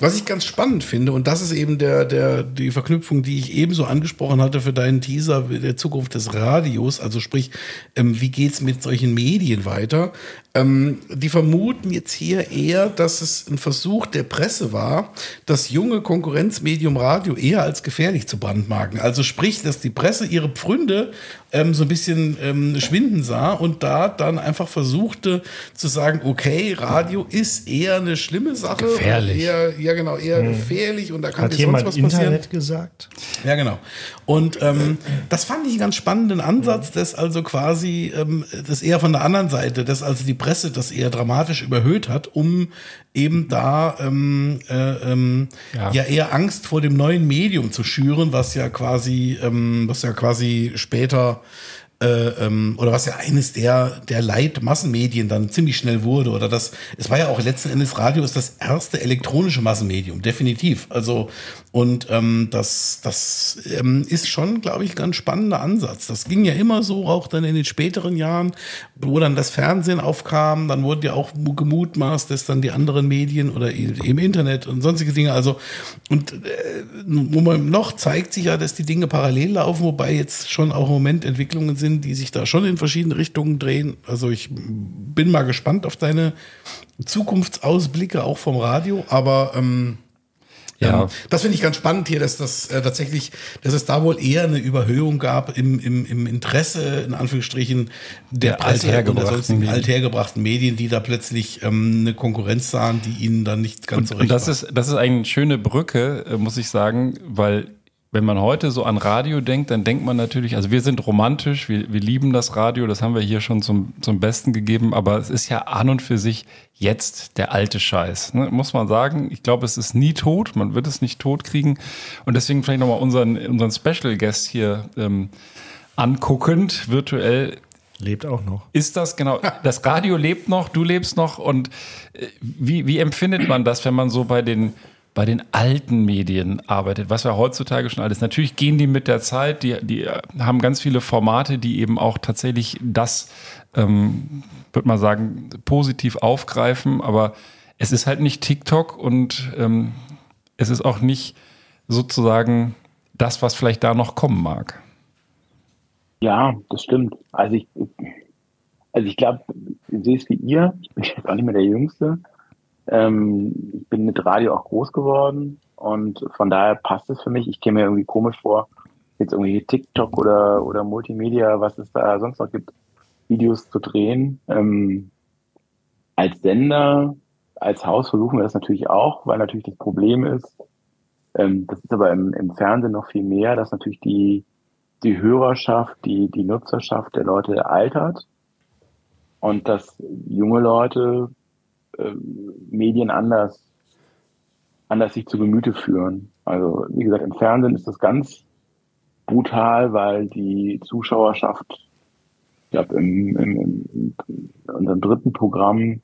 was ich ganz spannend finde, und das ist eben die Verknüpfung, die ich ebenso angesprochen hatte für deinen Teaser der Zukunft des Radios, also sprich, wie geht's mit solchen Medien weiter? Die vermuten jetzt hier eher, dass es ein Versuch der Presse war, das junge Konkurrenzmedium Radio eher als gefährlich zu brandmarken. Also sprich, dass die Presse ihre Pfründe so ein bisschen schwinden sah und da dann einfach versuchte zu sagen, okay, Radio ist eher eine schlimme Sache. Gefährlich. Eher gefährlich und da kann dir sonst was passieren. Hat jemand Internet gesagt? Ja, genau. Und das fand ich einen ganz spannenden Ansatz, dass also quasi das eher von der anderen Seite, dass also die Presse das eher dramatisch überhöht hat, um eben da eher Angst vor dem neuen Medium zu schüren, was ja quasi später oder was ja eines der Leitmassenmedien dann ziemlich schnell wurde, oder das, es war ja auch letzten Endes, Radio ist das erste elektronische Massenmedium, definitiv. Also und das ist schon, glaube ich, ganz spannender Ansatz. Das ging ja immer so, auch dann in den späteren Jahren, wo dann das Fernsehen aufkam, dann wurde ja auch gemutmaßt, dass dann die anderen Medien oder im Internet und sonstige Dinge, also und noch zeigt sich ja, dass die Dinge parallel laufen, wobei jetzt schon auch im Moment Entwicklungen sind, die sich da schon in verschiedene Richtungen drehen. Also ich bin mal gespannt auf deine Zukunftsausblicke auch vom Radio, aber das finde ich ganz spannend hier, dass das tatsächlich, dass es da wohl eher eine Überhöhung gab im Interesse, in Anführungsstrichen, der Presse und althergebrachten Medien, die da plötzlich eine Konkurrenz sahen, die ihnen dann nicht ganz so recht war. Das ist eine schöne Brücke, muss ich sagen, weil wenn man heute so an Radio denkt, dann denkt man natürlich, also wir sind romantisch, wir lieben das Radio, das haben wir hier schon zum Besten gegeben, aber es ist ja an und für sich jetzt der alte Scheiß, ne? Muss man sagen. Ich glaube, es ist nie tot, man wird es nicht tot kriegen und deswegen vielleicht nochmal unseren Special Guest hier anguckend, virtuell. Lebt auch noch. Ist das genau, das Radio lebt noch, du lebst noch und wie empfindet man das, wenn man so bei den alten Medien arbeitet, was ja heutzutage schon alles. Natürlich gehen die mit der Zeit, die haben ganz viele Formate, die eben auch tatsächlich das, würde man sagen, positiv aufgreifen, aber es ist halt nicht TikTok und es ist auch nicht sozusagen das, was vielleicht da noch kommen mag. Ja, das stimmt. Also ich glaube, ich sehe es wie ihr. Ich bin jetzt auch nicht mehr der Jüngste. Ich bin mit Radio auch groß geworden und von daher passt es für mich. Ich käme mir irgendwie komisch vor, jetzt irgendwie TikTok oder Multimedia, was es da sonst noch gibt, Videos zu drehen. Als Sender, als Haus versuchen wir das natürlich auch, weil natürlich das Problem ist, das ist aber im Fernsehen noch viel mehr, dass natürlich die Hörerschaft, die Nutzerschaft der Leute altert und dass junge Leute Medien anders sich zu Gemüte führen. Also wie gesagt, im Fernsehen ist das ganz brutal, weil die Zuschauerschaft, ich glaube, in unserem dritten Programm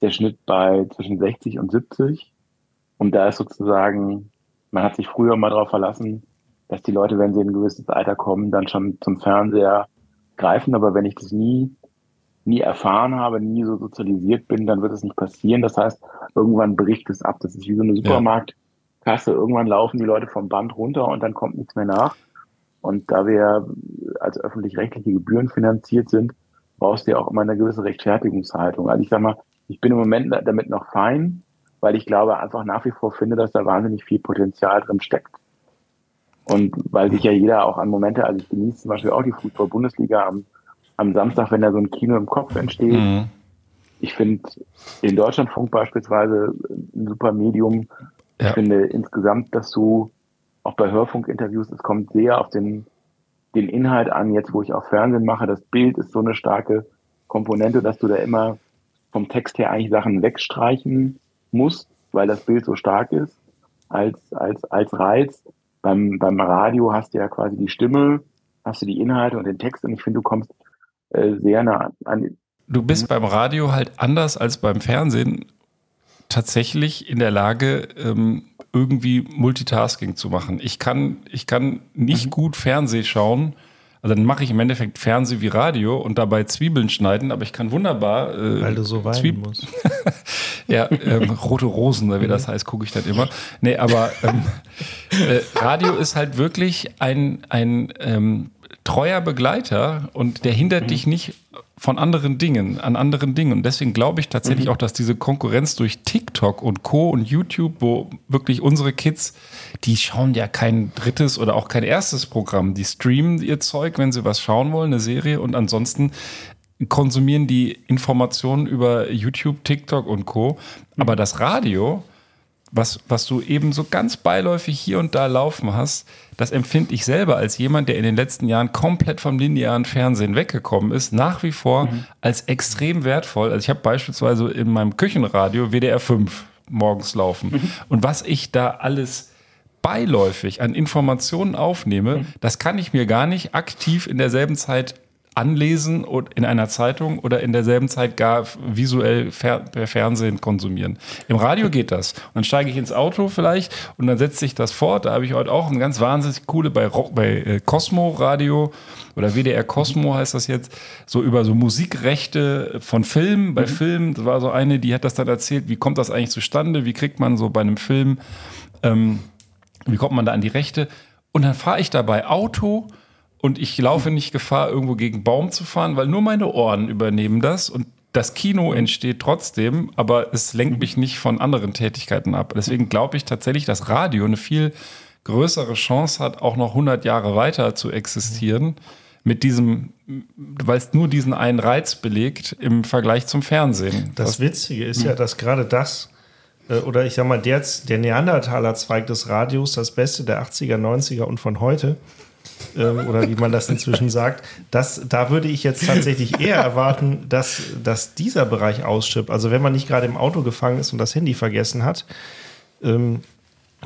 der Schnitt bei zwischen 60 und 70. Und da ist sozusagen, man hat sich früher mal darauf verlassen, dass die Leute, wenn sie in ein gewisses Alter kommen, dann schon zum Fernseher greifen. Aber wenn ich das nie erfahren habe, nie so sozialisiert bin, dann wird es nicht passieren. Das heißt, irgendwann bricht es ab. Das ist wie so eine Supermarktkasse. Ja. Irgendwann laufen die Leute vom Band runter und dann kommt nichts mehr nach. Und da wir als öffentlich-rechtliche Gebühren finanziert sind, brauchst du ja auch immer eine gewisse Rechtfertigungshaltung. Also ich sag mal, ich bin im Moment damit noch fein, weil ich glaube, einfach nach wie vor finde, dass da wahnsinnig viel Potenzial drin steckt. Und weil sich ja jeder auch an Momente, also ich genieße zum Beispiel auch die Fußball-Bundesliga am Samstag, wenn da so ein Kino im Kopf entsteht. Mhm. Ich finde den Deutschlandfunk beispielsweise ein super Medium. Ja. Ich finde insgesamt, dass du auch bei Hörfunkinterviews, es kommt sehr auf den Inhalt an, jetzt wo ich auch Fernsehen mache. Das Bild ist so eine starke Komponente, dass du da immer vom Text her eigentlich Sachen wegstreichen musst, weil das Bild so stark ist als Reiz. Beim Radio hast du ja quasi die Stimme, hast du die Inhalte und den Text und ich finde, du kommst sehr nah an. Du bist beim Radio halt anders als beim Fernsehen tatsächlich in der Lage, irgendwie Multitasking zu machen. Ich kann nicht gut Fernseh schauen, also dann mache ich im Endeffekt Fernseh wie Radio und dabei Zwiebeln schneiden, aber ich kann wunderbar... Weil du so weinen musst. Ja, Rote Rosen, wie das heißt, gucke ich dann immer. Nee, aber Radio ist halt wirklich ein treuer Begleiter und der hindert dich nicht an anderen Dingen. Und deswegen glaube ich tatsächlich auch, dass diese Konkurrenz durch TikTok und Co. und YouTube, wo wirklich unsere Kids, die schauen ja kein drittes oder auch kein erstes Programm. Die streamen ihr Zeug, wenn sie was schauen wollen, eine Serie. Und ansonsten konsumieren die Informationen über YouTube, TikTok und Co. Aber das Radio, was du eben so ganz beiläufig hier und da laufen hast, das empfinde ich selber als jemand, der in den letzten Jahren komplett vom linearen Fernsehen weggekommen ist, nach wie vor als extrem wertvoll. Also ich habe beispielsweise in meinem Küchenradio WDR 5 morgens laufen. Und was ich da alles beiläufig an Informationen aufnehme, das kann ich mir gar nicht aktiv in derselben Zeit anlesen und in einer Zeitung oder in derselben Zeit gar visuell per Fernsehen konsumieren. Im Radio geht das. Und dann steige ich ins Auto vielleicht und dann setze ich das fort. Da habe ich heute auch eine ganz wahnsinnig coole bei Cosmo Radio oder WDR Cosmo heißt das jetzt, so über so Musikrechte von Filmen. Bei Filmen, das war so eine, die hat das dann erzählt, wie kommt das eigentlich zustande, wie kriegt man so bei einem Film, wie kommt man da an die Rechte? Und dann fahre ich dabei Auto. Und ich laufe nicht Gefahr, irgendwo gegen Baum zu fahren, weil nur meine Ohren übernehmen das und das Kino entsteht trotzdem, aber es lenkt mich nicht von anderen Tätigkeiten ab. Deswegen glaube ich tatsächlich, dass Radio eine viel größere Chance hat, auch noch 100 Jahre weiter zu existieren, mit diesem, weil es nur diesen einen Reiz belegt im Vergleich zum Fernsehen. Das Witzige ist ja, dass gerade das, oder ich sag mal, der Neandertaler-Zweig des Radios, das Beste der 80er, 90er und von heute, oder wie man das inzwischen sagt, da würde ich jetzt tatsächlich eher erwarten, dass dieser Bereich ausschippt. Also wenn man nicht gerade im Auto gefangen ist und das Handy vergessen hat,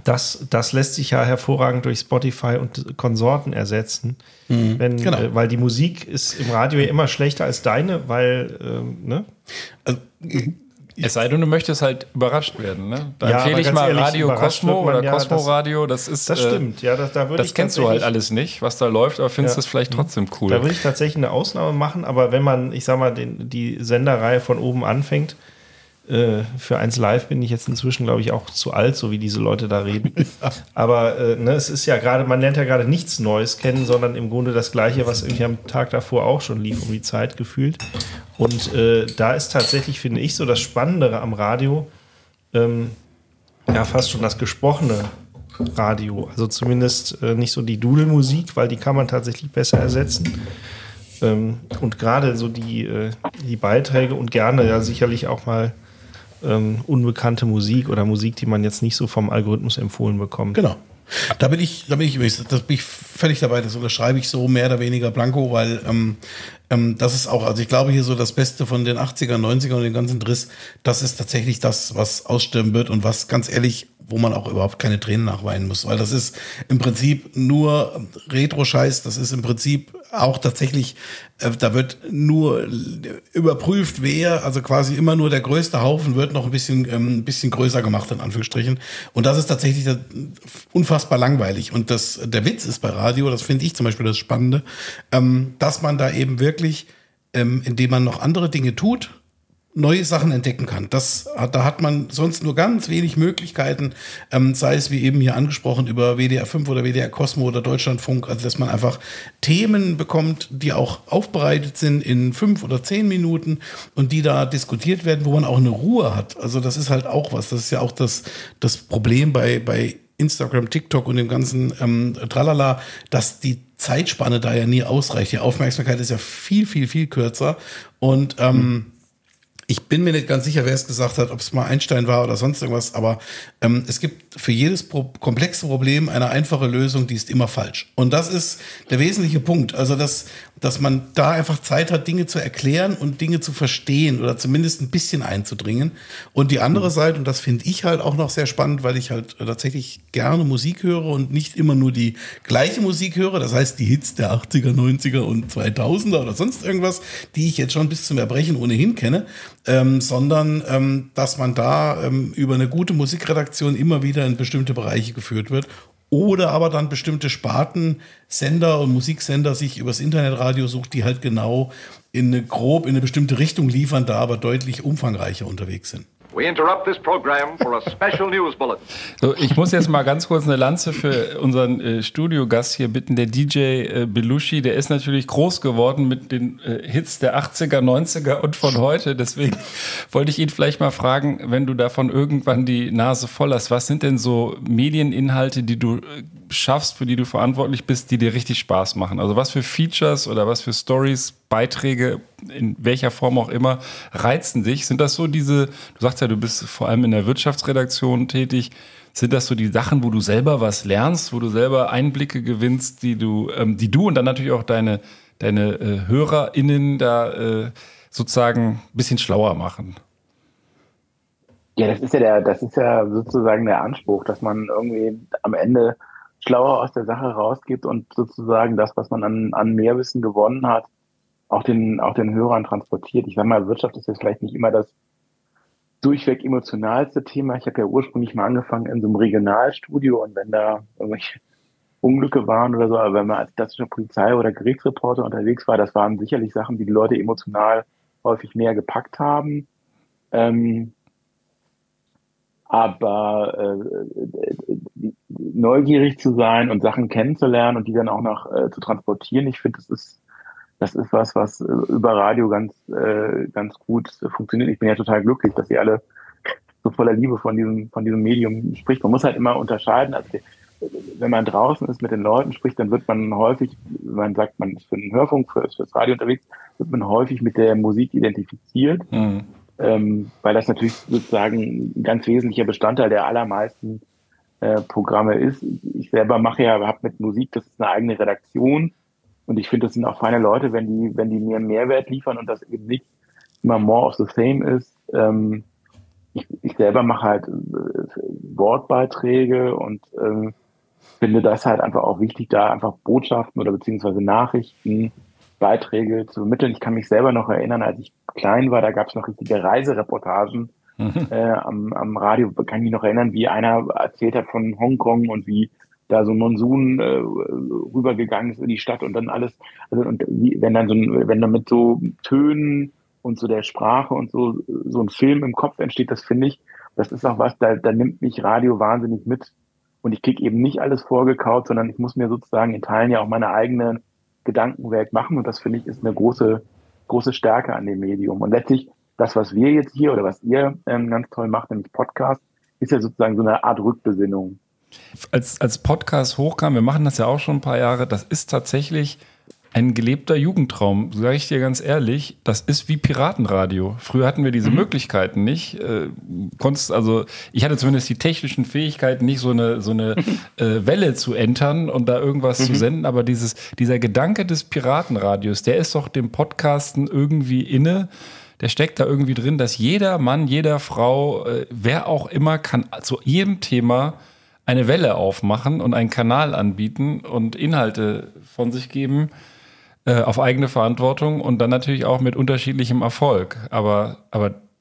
das lässt sich ja hervorragend durch Spotify und Konsorten ersetzen. Weil die Musik ist im Radio ja immer schlechter als deine, weil, ne? Also, es sei denn, du möchtest halt überrascht werden, ne? Da empfehle ich mal ehrlich, Radio Cosmo oder Cosmo Radio, das ist... Das stimmt, ja, das kennst du halt alles nicht, was da läuft, aber findest es vielleicht trotzdem cool. Da würde ich tatsächlich eine Ausnahme machen, aber wenn man, ich sag mal, die Senderreihe von oben anfängt, Für 1Live bin ich jetzt inzwischen, glaube ich, auch zu alt, so wie diese Leute da reden. Aber es ist ja gerade, man lernt ja gerade nichts Neues kennen, sondern im Grunde das Gleiche, was irgendwie am Tag davor auch schon lief, um die Zeit gefühlt. Und da ist tatsächlich, finde ich, so das Spannendere am Radio, fast schon das gesprochene Radio. Also zumindest nicht so die Dudelmusik, weil die kann man tatsächlich besser ersetzen. Und gerade so die Beiträge und gerne ja sicherlich auch mal unbekannte Musik oder Musik, die man jetzt nicht so vom Algorithmus empfohlen bekommt. Genau. Da bin ich völlig dabei, das unterschreibe ich so mehr oder weniger blanko, weil das ist auch, also ich glaube hier so das Beste von den 80er, 90er und dem ganzen Driss, das ist tatsächlich das, was aussterben wird und was ganz ehrlich, wo man auch überhaupt keine Tränen nachweinen muss, weil das ist im Prinzip nur Retro-Scheiß, das ist im Prinzip auch tatsächlich, da wird nur überprüft, wer, also quasi immer nur der größte Haufen wird noch ein bisschen größer gemacht, in Anführungsstrichen. Und das ist tatsächlich unfassbar langweilig. Und der Witz ist bei Radio, das finde ich zum Beispiel das Spannende, dass man da eben wirklich, indem man noch andere Dinge tut, neue Sachen entdecken kann. Da hat man sonst nur ganz wenig Möglichkeiten, sei es wie eben hier angesprochen über WDR 5 oder WDR Cosmo oder Deutschlandfunk, also dass man einfach Themen bekommt, die auch aufbereitet sind in 5 oder 10 Minuten und die da diskutiert werden, wo man auch eine Ruhe hat. Also das ist halt auch was. Das ist ja auch das Problem bei Instagram, TikTok und dem ganzen Tralala, dass die Zeitspanne da ja nie ausreicht. Die Aufmerksamkeit ist ja viel, viel, viel kürzer und ich bin mir nicht ganz sicher, wer es gesagt hat, ob es mal Einstein war oder sonst irgendwas, aber es gibt für jedes komplexe Problem eine einfache Lösung, die ist immer falsch. Und das ist der wesentliche Punkt, also dass man da einfach Zeit hat, Dinge zu erklären und Dinge zu verstehen oder zumindest ein bisschen einzudringen. Und die andere Seite, und das finde ich halt auch noch sehr spannend, weil ich halt tatsächlich gerne Musik höre und nicht immer nur die gleiche Musik höre, das heißt die Hits der 80er, 90er und 2000er oder sonst irgendwas, die ich jetzt schon bis zum Erbrechen ohnehin kenne, sondern dass man da über eine gute Musikredaktion immer wieder in bestimmte Bereiche geführt wird oder aber dann bestimmte Sparten, Sender und Musiksender sich übers Internetradio sucht, die halt genau in eine bestimmte Richtung liefern, da aber deutlich umfangreicher unterwegs sind. We interrupt this program for a special news bulletin. So, ich muss jetzt mal ganz kurz eine Lanze für unseren Studiogast hier bitten, der DJ Belushi, der ist natürlich groß geworden mit den Hits der 80er, 90er und von heute, deswegen wollte ich ihn vielleicht mal fragen, wenn du davon irgendwann die Nase voll hast, was sind denn so Medieninhalte, die du schaffst, für die du verantwortlich bist, die dir richtig Spaß machen? Also was für Features oder was für Stories, Beiträge, in welcher Form auch immer, reizen dich? Sind das so diese, du sagst ja, du bist vor allem in der Wirtschaftsredaktion tätig, sind das so die Sachen, wo du selber was lernst, wo du selber Einblicke gewinnst, die du und dann natürlich auch deine HörerInnen da sozusagen ein bisschen schlauer machen? Ja, das ist ja sozusagen der Anspruch, dass man irgendwie am Ende schlauer aus der Sache rausgeht und sozusagen das, was man an Mehrwissen gewonnen hat, auch den Hörern transportiert. Ich sag mal, Wirtschaft ist jetzt vielleicht nicht immer das durchweg emotionalste Thema. Ich habe ja ursprünglich mal angefangen in so einem Regionalstudio und wenn da irgendwelche Unglücke waren oder so, aber wenn man als klassischer Polizei- oder Gerichtsreporter unterwegs war, das waren sicherlich Sachen, die Leute emotional häufig mehr gepackt haben. Aber neugierig zu sein und Sachen kennenzulernen und die dann auch noch zu transportieren, ich finde, das ist was über Radio ganz gut funktioniert. Ich bin ja total glücklich, dass ihr alle so voller Liebe von diesem Medium spricht. Man muss halt immer unterscheiden. Also, wenn man draußen ist, mit den Leuten spricht, dann wird man häufig, wenn man sagt, man ist für den Hörfunk, fürs Radio unterwegs, wird man häufig mit der Musik identifiziert, weil das natürlich sozusagen ein ganz wesentlicher Bestandteil der allermeisten Programme ist. Ich selber habe mit Musik, das ist eine eigene Redaktion. Und ich finde, das sind auch feine Leute, wenn die mir Mehrwert liefern und das eben nicht immer more of the same ist. Ich selber mache halt Wortbeiträge und finde das halt einfach auch wichtig, da einfach Botschaften oder beziehungsweise Nachrichten, Beiträge zu vermitteln. Ich kann mich selber noch erinnern, als ich klein war, da gab es noch richtige Reisereportagen am Radio. Kann ich mich noch erinnern, wie einer erzählt hat von Hongkong und wie da so ein Monsun rübergegangen ist in die Stadt und dann alles, also und wenn dann mit so Tönen und so der Sprache und so ein Film im Kopf entsteht, das finde ich, das ist auch was, da nimmt mich Radio wahnsinnig mit. Und ich kriege eben nicht alles vorgekaut, sondern ich muss mir sozusagen in Teilen ja auch meine eigenen Gedankenwerk machen. Und das, finde ich, ist eine große Stärke an dem Medium. Und letztlich das, was wir jetzt hier oder was ihr ganz toll macht, nämlich Podcast, ist ja sozusagen so eine Art Rückbesinnung. Als Podcast hochkam, wir machen das ja auch schon ein paar Jahre, das ist tatsächlich ein gelebter Jugendtraum, sage ich dir ganz ehrlich. Das ist wie Piratenradio. Früher hatten wir diese Möglichkeiten nicht. Ich hatte zumindest die technischen Fähigkeiten, nicht so eine Welle zu entern und da irgendwas zu senden. Aber dieser Gedanke des Piratenradios, der ist doch dem Podcasten irgendwie inne. Der steckt da irgendwie drin, dass jeder Mann, jeder Frau, wer auch immer, kann zu jedem Thema eine Welle aufmachen und einen Kanal anbieten und Inhalte von sich geben, auf eigene Verantwortung und dann natürlich auch mit unterschiedlichem Erfolg. Aber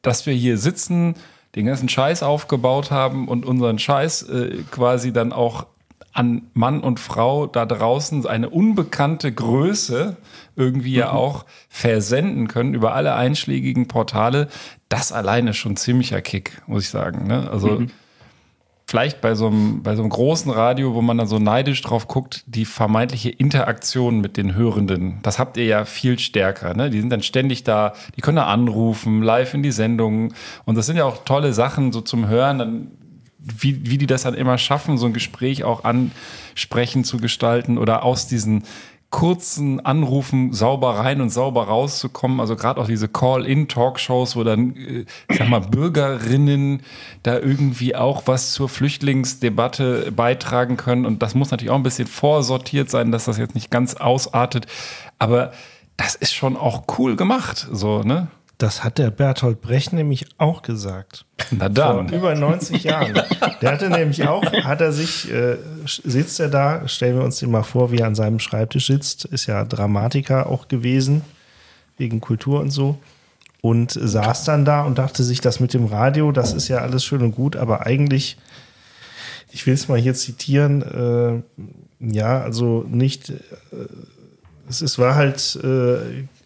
dass wir hier sitzen, den ganzen Scheiß aufgebaut haben und unseren Scheiß quasi dann auch an Mann und Frau da draußen eine unbekannte Größe irgendwie ja auch versenden können über alle einschlägigen Portale, das alleine schon ziemlicher Kick, muss ich sagen. Ne? Also vielleicht bei so einem großen Radio, wo man dann so neidisch drauf guckt, die vermeintliche Interaktion mit den Hörenden, das habt ihr ja viel stärker, ne? Die sind dann ständig da, die können da anrufen, live in die Sendungen und das sind ja auch tolle Sachen so zum Hören, dann, wie die das dann immer schaffen, so ein Gespräch auch ansprechend zu gestalten oder aus diesen kurzen Anrufen sauber rein und sauber rauszukommen, also gerade auch diese Call-in-Talkshows, wo dann, Bürgerinnen da irgendwie auch was zur Flüchtlingsdebatte beitragen können und das muss natürlich auch ein bisschen vorsortiert sein, dass das jetzt nicht ganz ausartet, aber das ist schon auch cool gemacht, so, ne? Das hat der Bertolt Brecht nämlich auch gesagt. Na dann. Vor über 90 Jahren. Der hatte nämlich auch, sitzt er da, stellen wir uns den mal vor, wie er an seinem Schreibtisch sitzt, ist ja Dramatiker auch gewesen, wegen Kultur und so, und saß dann da und dachte sich, das mit dem Radio, das ist ja alles schön und gut, aber eigentlich, ich will es mal hier zitieren, es war halt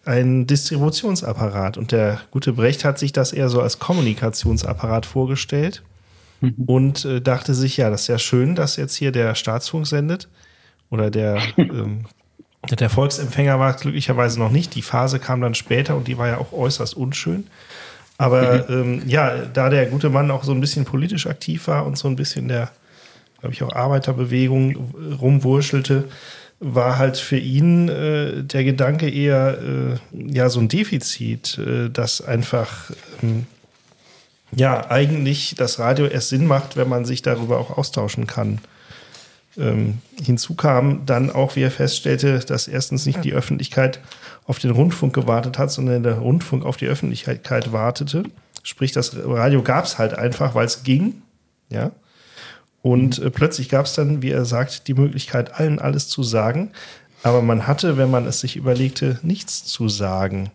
ein Distributionsapparat. Und der gute Brecht hat sich das eher so als Kommunikationsapparat vorgestellt und dachte sich, ja, das ist ja schön, dass jetzt hier der Staatsfunk sendet. Oder der Volksempfänger war glücklicherweise noch nicht. Die Phase kam dann später und die war ja auch äußerst unschön. Aber da der gute Mann auch so ein bisschen politisch aktiv war und so ein bisschen der, glaube ich, auch Arbeiterbewegung rumwurschelte, war halt für ihn der Gedanke eher so ein Defizit, dass einfach eigentlich das Radio erst Sinn macht, wenn man sich darüber auch austauschen kann. Hinzu kam dann auch, wie er feststellte, dass erstens nicht die Öffentlichkeit auf den Rundfunk gewartet hat, sondern der Rundfunk auf die Öffentlichkeit wartete. Sprich, das Radio gab es halt einfach, weil es ging, ja. Und plötzlich gab es dann, wie er sagt, die Möglichkeit, allen alles zu sagen. Aber man hatte, wenn man es sich überlegte, nichts zu sagen.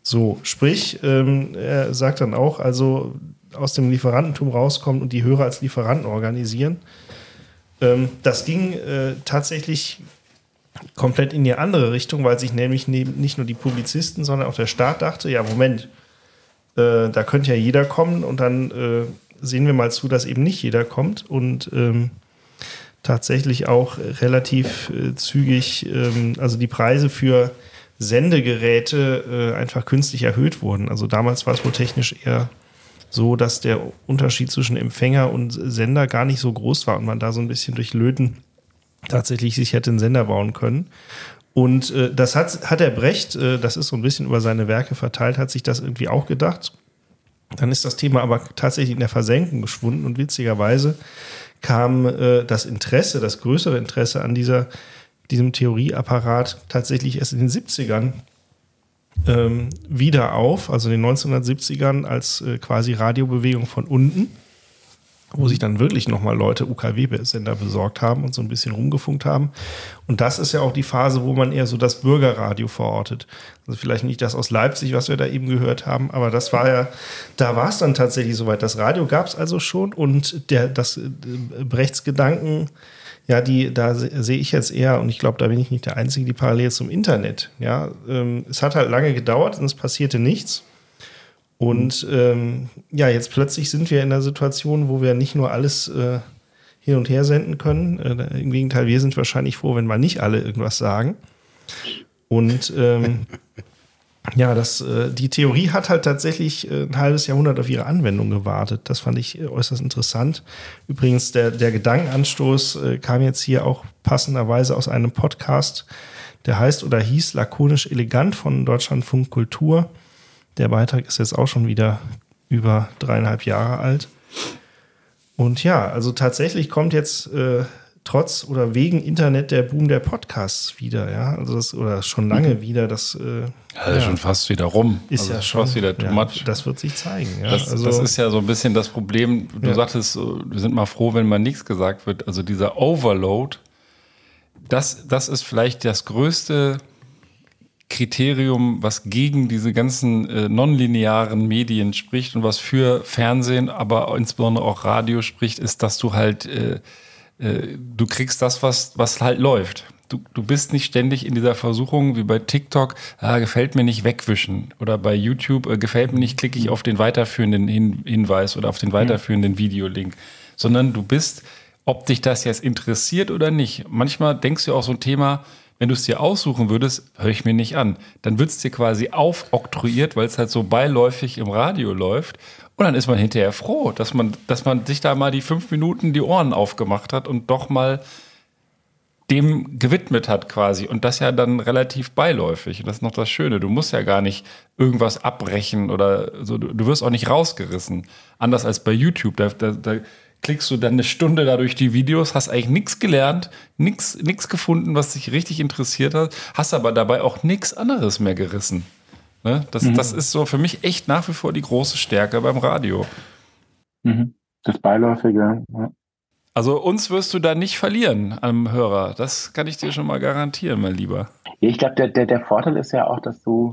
So, sprich, er sagt dann auch, also aus dem Lieferantentum rauskommen und die Hörer als Lieferanten organisieren. Das ging tatsächlich komplett in die andere Richtung, weil sich nämlich nicht nur die Publizisten, sondern auch der Staat dachte, ja, Moment, da könnte ja jeder kommen und dann sehen wir mal zu, dass eben nicht jeder kommt und tatsächlich auch relativ zügig, die Preise für Sendegeräte einfach künstlich erhöht wurden. Also damals war es wohl technisch eher so, dass der Unterschied zwischen Empfänger und Sender gar nicht so groß war und man da so ein bisschen durch Löten tatsächlich sich hätte einen Sender bauen können. Und das hat der Brecht, das ist so ein bisschen über seine Werke verteilt, hat sich das irgendwie auch gedacht. Dann ist das Thema aber tatsächlich in der Versenkung geschwunden und witzigerweise kam das größere Interesse an diesem Theorieapparat tatsächlich erst in den 70ern wieder auf, also in den 1970ern als quasi Radiobewegung von unten, wo sich dann wirklich nochmal Leute UKW-Sender besorgt haben und so ein bisschen rumgefunkt haben. Und das ist ja auch die Phase, wo man eher so das Bürgerradio verortet. Also vielleicht nicht das aus Leipzig, was wir da eben gehört haben, aber das war ja, da war es dann tatsächlich soweit. Das Radio gab es also schon und das Brechts Gedanken, da sehe ich jetzt eher, und ich glaube, da bin ich nicht der Einzige, die parallel zum Internet. Ja, es hat halt lange gedauert und es passierte nichts. Und ja, jetzt plötzlich sind wir in einer Situation, wo wir nicht nur alles hin und her senden können. Im Gegenteil, wir sind wahrscheinlich froh, wenn mal nicht alle irgendwas sagen. Und ja, das, die Theorie hat halt tatsächlich ein halbes Jahrhundert auf ihre Anwendung gewartet. Das fand ich äußerst interessant. Übrigens, der Gedankenanstoß kam jetzt hier auch passenderweise aus einem Podcast, der heißt oder hieß Lakonisch Elegant von Deutschlandfunk Kultur. Der Beitrag ist jetzt auch schon wieder über 3,5 Jahre alt. Und ja, also tatsächlich kommt jetzt trotz oder wegen Internet der Boom der Podcasts wieder, ja, also das oder schon lange wieder, das also ja, schon fast wieder rum, ist also ja schon fast wieder too much. Ja, das wird sich zeigen. Ja. Das ist ja so ein bisschen das Problem. Du sagtest, wir sind mal froh, wenn mal nichts gesagt wird. Also dieser Overload, das ist vielleicht das größte Kriterium, was gegen diese ganzen nonlinearen Medien spricht und was für Fernsehen, aber insbesondere auch Radio spricht, ist, dass du halt, du kriegst das, was halt läuft. Du bist nicht ständig in dieser Versuchung, wie bei TikTok, gefällt mir nicht, wegwischen. Oder bei YouTube, gefällt mir nicht, klicke ich auf den weiterführenden Hinweis oder auf den weiterführenden Videolink. Sondern du bist, ob dich das jetzt interessiert oder nicht. Manchmal denkst du auch so ein Thema, wenn du es dir aussuchen würdest, höre ich mir nicht an. Dann wird es dir quasi aufoktroyiert, weil es halt so beiläufig im Radio läuft. Und dann ist man hinterher froh, dass man sich da mal die 5 Minuten die Ohren aufgemacht hat und doch mal dem gewidmet hat quasi. Und das ja dann relativ beiläufig. Und das ist noch das Schöne. Du musst ja gar nicht irgendwas abbrechen oder so. Du wirst auch nicht rausgerissen. Anders als bei YouTube. Da klickst du dann eine Stunde da durch die Videos, hast eigentlich nichts gelernt, nichts gefunden, was dich richtig interessiert hat, hast aber dabei auch nichts anderes mehr gerissen. Ne? Das ist so für mich echt nach wie vor die große Stärke beim Radio. Mhm. Das Beiläufige. Ja. Also uns wirst du da nicht verlieren am Hörer. Das kann ich dir schon mal garantieren, mein Lieber. Ich glaube, der Vorteil ist ja auch, dass du,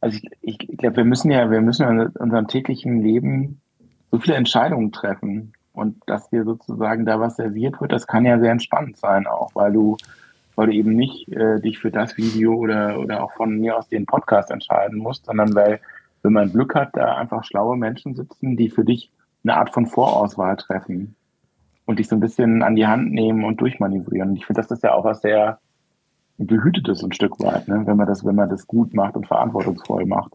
also ich glaube, wir müssen ja in unserem täglichen Leben so viele Entscheidungen treffen. Und dass dir sozusagen da was serviert wird, das kann ja sehr entspannt sein auch, weil du eben nicht dich für das Video oder auch von mir aus den Podcast entscheiden musst, sondern weil, wenn man Glück hat, da einfach schlaue Menschen sitzen, die für dich eine Art von Vorauswahl treffen und dich so ein bisschen an die Hand nehmen und durchmanövrieren. Und ich finde, das ist ja auch was sehr Behütetes ein Stück weit, ne? wenn man das gut macht und verantwortungsvoll macht.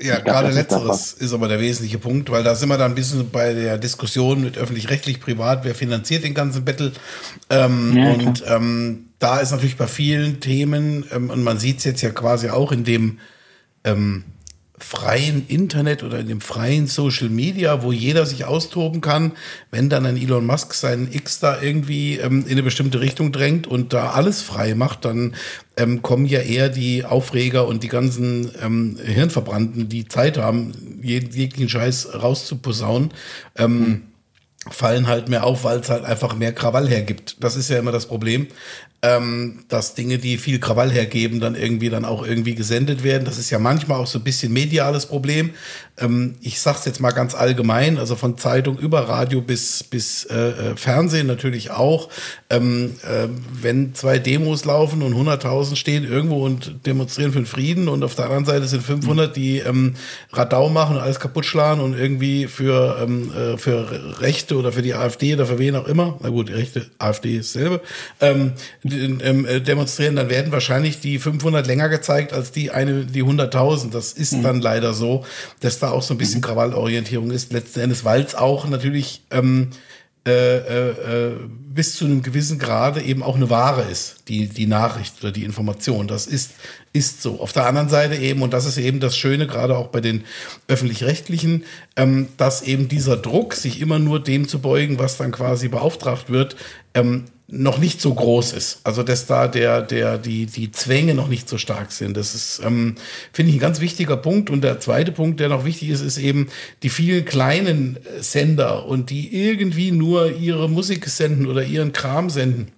Ja, glaub, gerade letzteres ist aber der wesentliche Punkt, weil da sind wir dann ein bisschen bei der Diskussion mit öffentlich-rechtlich, privat, wer finanziert den ganzen Battle. Da ist natürlich bei vielen Themen, und man sieht es jetzt ja quasi auch in dem freien Internet oder in dem freien Social Media, wo jeder sich austoben kann, wenn dann ein Elon Musk seinen X da irgendwie in eine bestimmte Richtung drängt und da alles frei macht, dann kommen ja eher die Aufreger und die ganzen Hirnverbrannten, die Zeit haben, jeglichen Scheiß rauszuposaunen, fallen halt mehr auf, weil es halt einfach mehr Krawall hergibt. Das ist ja immer das Problem, dass Dinge, die viel Krawall hergeben, dann auch irgendwie gesendet werden. Das ist ja manchmal auch so ein bisschen mediales Problem. Ich sag's jetzt mal ganz allgemein, also von Zeitung über Radio bis Fernsehen natürlich auch. Wenn 2 Demos laufen und 100.000 stehen irgendwo und demonstrieren für den Frieden und auf der anderen Seite sind 500, die Radau machen und alles kaputt schlagen und irgendwie für Rechte oder für die AfD oder für wen auch immer, na gut, die Rechte, AfD ist dasselbe, demonstrieren, dann werden wahrscheinlich die 500 länger gezeigt als die 100.000. Das ist dann leider so, dass da auch so ein bisschen Krawallorientierung ist, letzten Endes, weil es auch natürlich bis zu einem gewissen Grade eben auch eine Ware ist, die Nachricht oder die Information. Das ist so. Auf der anderen Seite eben, und das ist eben das Schöne, gerade auch bei den Öffentlich-Rechtlichen, dass eben dieser Druck, sich immer nur dem zu beugen, was dann quasi beauftragt wird, noch nicht so groß ist. Also dass da die Zwänge noch nicht so stark sind. Das ist, finde ich, ein ganz wichtiger Punkt. Und der zweite Punkt, der noch wichtig ist eben die vielen kleinen Sender und die irgendwie nur ihre Musik senden oder ihren Kram senden.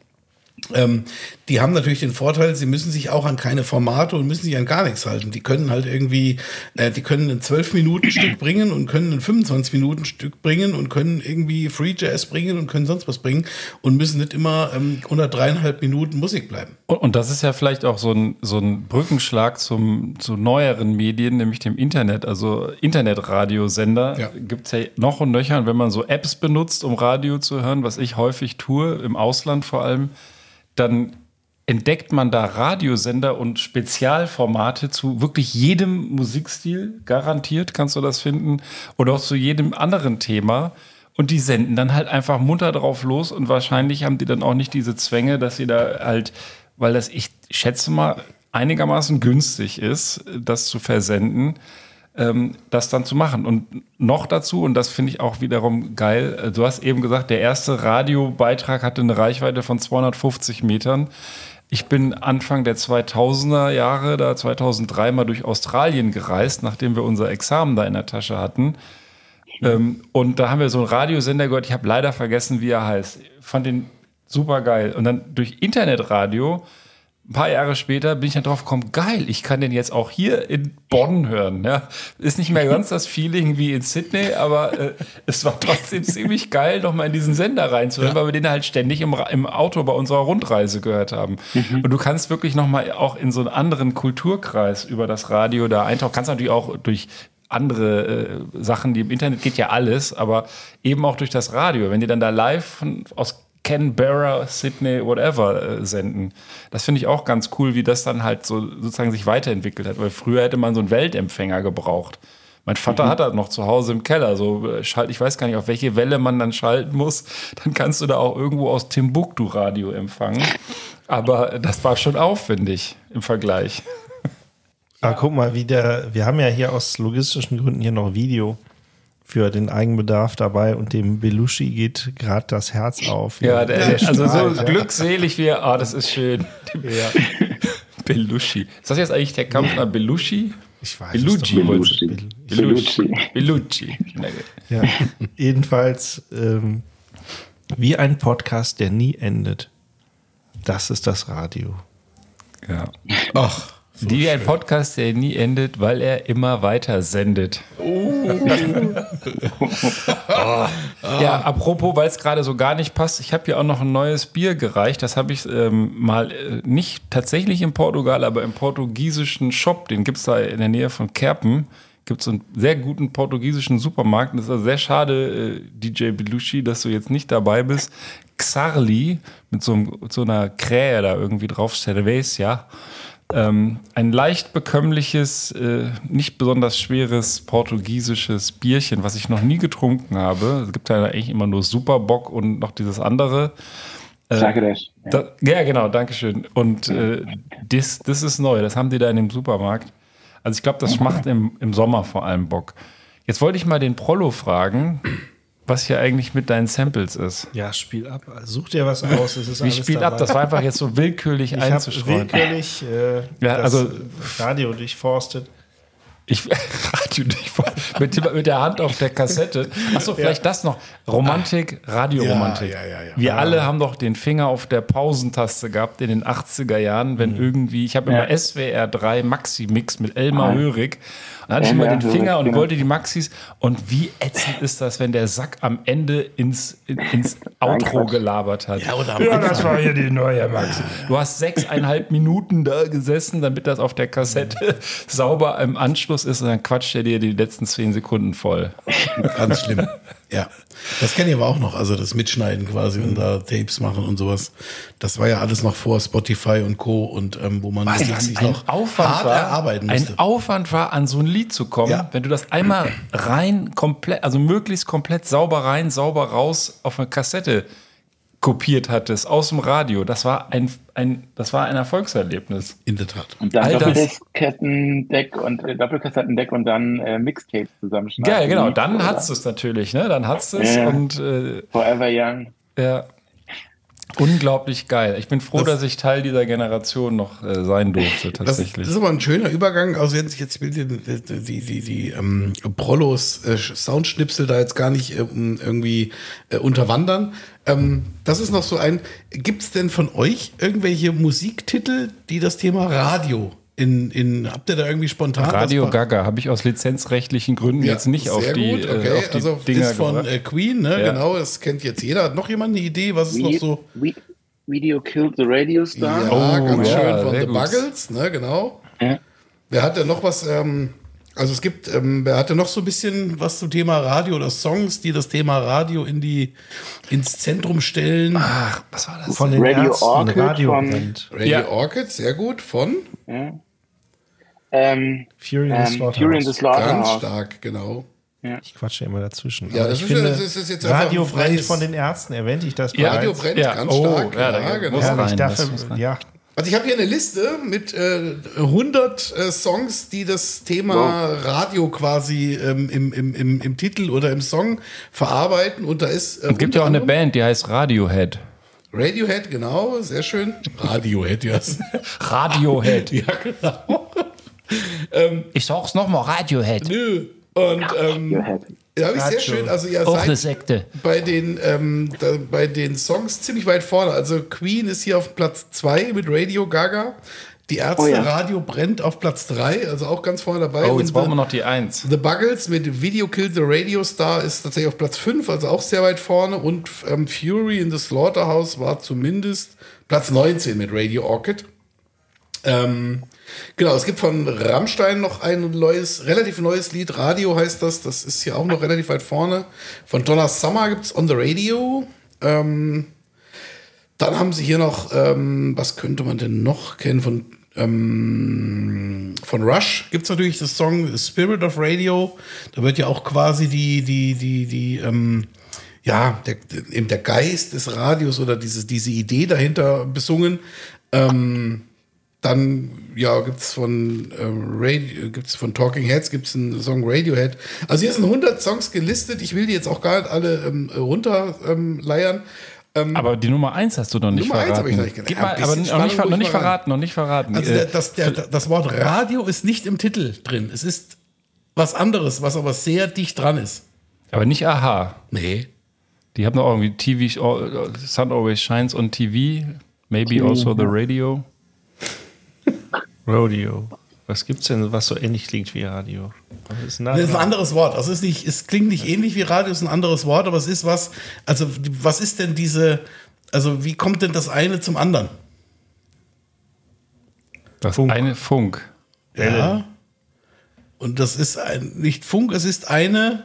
Die haben natürlich den Vorteil, sie müssen sich auch an keine Formate und müssen sich an gar nichts halten. Die können halt irgendwie, die können ein 12-Minuten-Stück bringen und können ein 25-Minuten-Stück bringen und können irgendwie Free Jazz bringen und können sonst was bringen und müssen nicht immer unter 3,5 Minuten Musik bleiben. Und das ist ja vielleicht auch so ein Brückenschlag zu neueren Medien, nämlich dem Internet. Also Internetradiosender gibt es ja noch und nöcher. Und wenn man so Apps benutzt, um Radio zu hören, was ich häufig tue, im Ausland vor allem, dann entdeckt man da Radiosender und Spezialformate zu wirklich jedem Musikstil. Garantiert kannst du das finden. Oder auch zu jedem anderen Thema. Und die senden dann halt einfach munter drauf los. Und wahrscheinlich haben die dann auch nicht diese Zwänge, dass sie da halt, weil das, ich schätze mal, einigermaßen günstig ist, das zu versenden, das dann zu machen. Und noch dazu, und das finde ich auch wiederum geil, du hast eben gesagt, der erste Radiobeitrag hatte eine Reichweite von 250 Metern. Ich bin Anfang der 2000er Jahre, da 2003 mal durch Australien gereist, nachdem wir unser Examen da in der Tasche hatten. Und da haben wir so einen Radiosender gehört, ich habe leider vergessen, wie er heißt. Fand den super geil. Und dann durch Internetradio ein paar Jahre später bin ich dann drauf gekommen, geil, ich kann den jetzt auch hier in Bonn hören. Ja. Ist nicht mehr ganz das Feeling wie in Sydney, aber es war trotzdem ziemlich geil, nochmal in diesen Sender reinzuhören, weil wir den halt ständig im Auto bei unserer Rundreise gehört haben. Mhm. Und du kannst wirklich nochmal auch in so einen anderen Kulturkreis über das Radio da eintauchen. Kannst natürlich auch durch andere Sachen, die im Internet geht ja alles, aber eben auch durch das Radio. Wenn die dann da live aus Canberra, Sydney, whatever senden. Das finde ich auch ganz cool, wie das dann halt so sozusagen sich weiterentwickelt hat, weil früher hätte man so einen Weltempfänger gebraucht. Mein Vater hat das noch zu Hause im Keller, so schalt, ich weiß gar nicht, auf welche Welle man dann schalten muss, dann kannst du da auch irgendwo aus Timbuktu Radio empfangen, aber das war schon aufwendig im Vergleich. Ah, guck mal, wir haben ja hier aus logistischen Gründen hier noch Video für den Eigenbedarf dabei und dem Belushi geht gerade das Herz auf. Ja, der also so glückselig wie er, das ist schön. Ja. Belushi. Ist das jetzt eigentlich der Kampf an Belushi? Ich weiß Belushi. Belushi. Ja. Jedenfalls wie ein Podcast, der nie endet. Das ist das Radio. Ja. Ach. So wie ein Podcast, der nie endet, weil er immer weiter sendet. Ja, apropos, weil es gerade so gar nicht passt, ich habe hier auch noch ein neues Bier gereicht. Das habe ich mal nicht tatsächlich in Portugal, aber im portugiesischen Shop, den gibt es da in der Nähe von Kerpen, gibt es einen sehr guten portugiesischen Supermarkt. Und es ist also sehr schade, DJ Belushi, dass du jetzt nicht dabei bist. Xarli, mit so einer Krähe da irgendwie drauf, Cerveja. Ein leicht bekömmliches, nicht besonders schweres portugiesisches Bierchen, was ich noch nie getrunken habe. Es gibt ja eigentlich immer nur Superbock und noch dieses andere. Ja, genau, danke schön. Und das ist neu, das haben die da in dem Supermarkt. Also ich glaube, das macht im Sommer vor allem Bock. Jetzt wollte ich mal den Prollo fragen, was hier eigentlich mit deinen Samples ist. Ja, spiel ab. Such dir was aus. Es ist alles dabei. Das war einfach jetzt so willkürlich einzustreuen. Willkürlich Radio durchforstet. Radio durchforstet. Mit der Hand auf der Kassette. Achso, vielleicht das noch. Romantik, Radioromantik. Ja. Wir alle haben doch den Finger auf der Pausentaste gehabt in den 80er Jahren, wenn irgendwie, ich habe immer SWR 3 Maxi-Mix mit Elmar Hörig. Dann hatte ich immer den Finger und wollte die Maxis. Und wie ätzend ist das, wenn der Sack am Ende ins Outro gelabert hat. Ja, das war hier die neue Maxi. Du hast 6,5 Minuten da gesessen, damit das auf der Kassette sauber im Anschluss ist. Und dann quatscht er dir die letzten 10 Sekunden voll. Ganz schlimm. Ja, das kenne ich aber auch noch. Also das Mitschneiden quasi und da Tapes machen und sowas. Das war ja alles noch vor Spotify und Co. Und wo man sich noch hart erarbeiten musste. Ein Aufwand war, an so ein Lied zu kommen, wenn du das einmal rein, komplett, also möglichst komplett sauber rein, sauber raus auf eine Kassette kopiert hattest, aus dem Radio. Das war ein Erfolgserlebnis. In der Tat. Und dann Doppelkassettendeck und dann Mixtapes zusammenschneiden. Ja, genau. Dann hattest du es natürlich. Ne? Dann hattest du es. Forever Young. Ja. Unglaublich geil. Ich bin froh, dass ich Teil dieser Generation noch sein durfte, tatsächlich. Das ist aber ein schöner Übergang. Also jetzt will die Prollos Soundschnipsel da jetzt gar nicht irgendwie unterwandern. Das ist noch so ein. Gibt's denn von euch irgendwelche Musiktitel, die das Thema Radio habt ihr da irgendwie spontan? Radio Gaga habe ich aus lizenzrechtlichen Gründen jetzt nicht auf die gut, okay. Auf die also Dinger ist von gebracht. Queen, ne? Ja. Genau, das kennt jetzt jeder. Hat noch jemand eine Idee, was ist noch so? Video Killed the Radio Star. Ja, ganz schön von The Buggles, ne? Genau. Ja. Wer hat denn noch was, also es gibt, wer hatte noch so ein bisschen was zum Thema Radio oder Songs, die das Thema Radio ins Zentrum stellen? Ach, was war das? Von den Radio Ärzten, Orchid. Radio Orchid, sehr gut, von? Ja. Fury in the Slaughterhouse. Ganz stark, genau. Ja. Ich quatsche immer dazwischen. Ja, das ist jetzt Radio ein brennt von den Ärzten, erwähnte ich das bereits. Radio brennt ganz stark. Ja, da genau. Also ich habe hier eine Liste mit 100 Songs, die das Thema Radio quasi im Titel oder im Song verarbeiten. Und da ist. Es gibt ja auch eine Band, die heißt Radiohead. Radiohead, genau, sehr schön. Radiohead, ja. Radiohead. Ja, genau. Ich sag's nochmal, Radiohead. Nö. Und da habe ich sehr schön, also ihr seid bei den Songs ziemlich weit vorne. Also Queen ist hier auf Platz 2 mit Radio Gaga. Die Ärzte Radio brennt auf Platz 3, also auch ganz vorne dabei. Oh, jetzt brauchen wir noch die 1. The Buggles mit Video Killed the Radio Star ist tatsächlich auf Platz 5, also auch sehr weit vorne. Und Fury in the Slaughterhouse war zumindest Platz 19 mit Radio Orchid. Genau, es gibt von Rammstein noch ein relativ neues Lied, Radio heißt das, das ist hier auch noch relativ weit vorne. Von Donna Summer gibt es On the Radio. Dann haben sie hier noch, was könnte man denn noch kennen, von Rush gibt es natürlich das Song The Spirit of Radio. Da wird ja auch quasi der Geist des Radios oder diese Idee dahinter besungen. Dann gibt's von Talking Heads gibt's einen Song Radiohead. Also hier sind 100 Songs gelistet. Ich will die jetzt auch gar nicht alle runterleiern. Aber die Nummer 1 hast du noch nicht verraten. Nummer 1 habe ich noch nicht genannt. Noch nicht verraten. Also das Wort Radio ist nicht im Titel drin. Es ist was anderes, was aber sehr dicht dran ist. Aber nicht Aha. Nee. Die haben noch irgendwie TV, Sun Always Shines on TV, maybe also the radio. Rodeo. Was gibt's denn, was so ähnlich klingt wie Radio? Das ist ein anderes Wort. Also es klingt nicht ähnlich wie Radio, es ist ein anderes Wort, aber es ist was. Also was ist denn wie kommt denn das eine zum anderen? Das eine Funk. Ja. Und das ist nicht Funk, es ist eine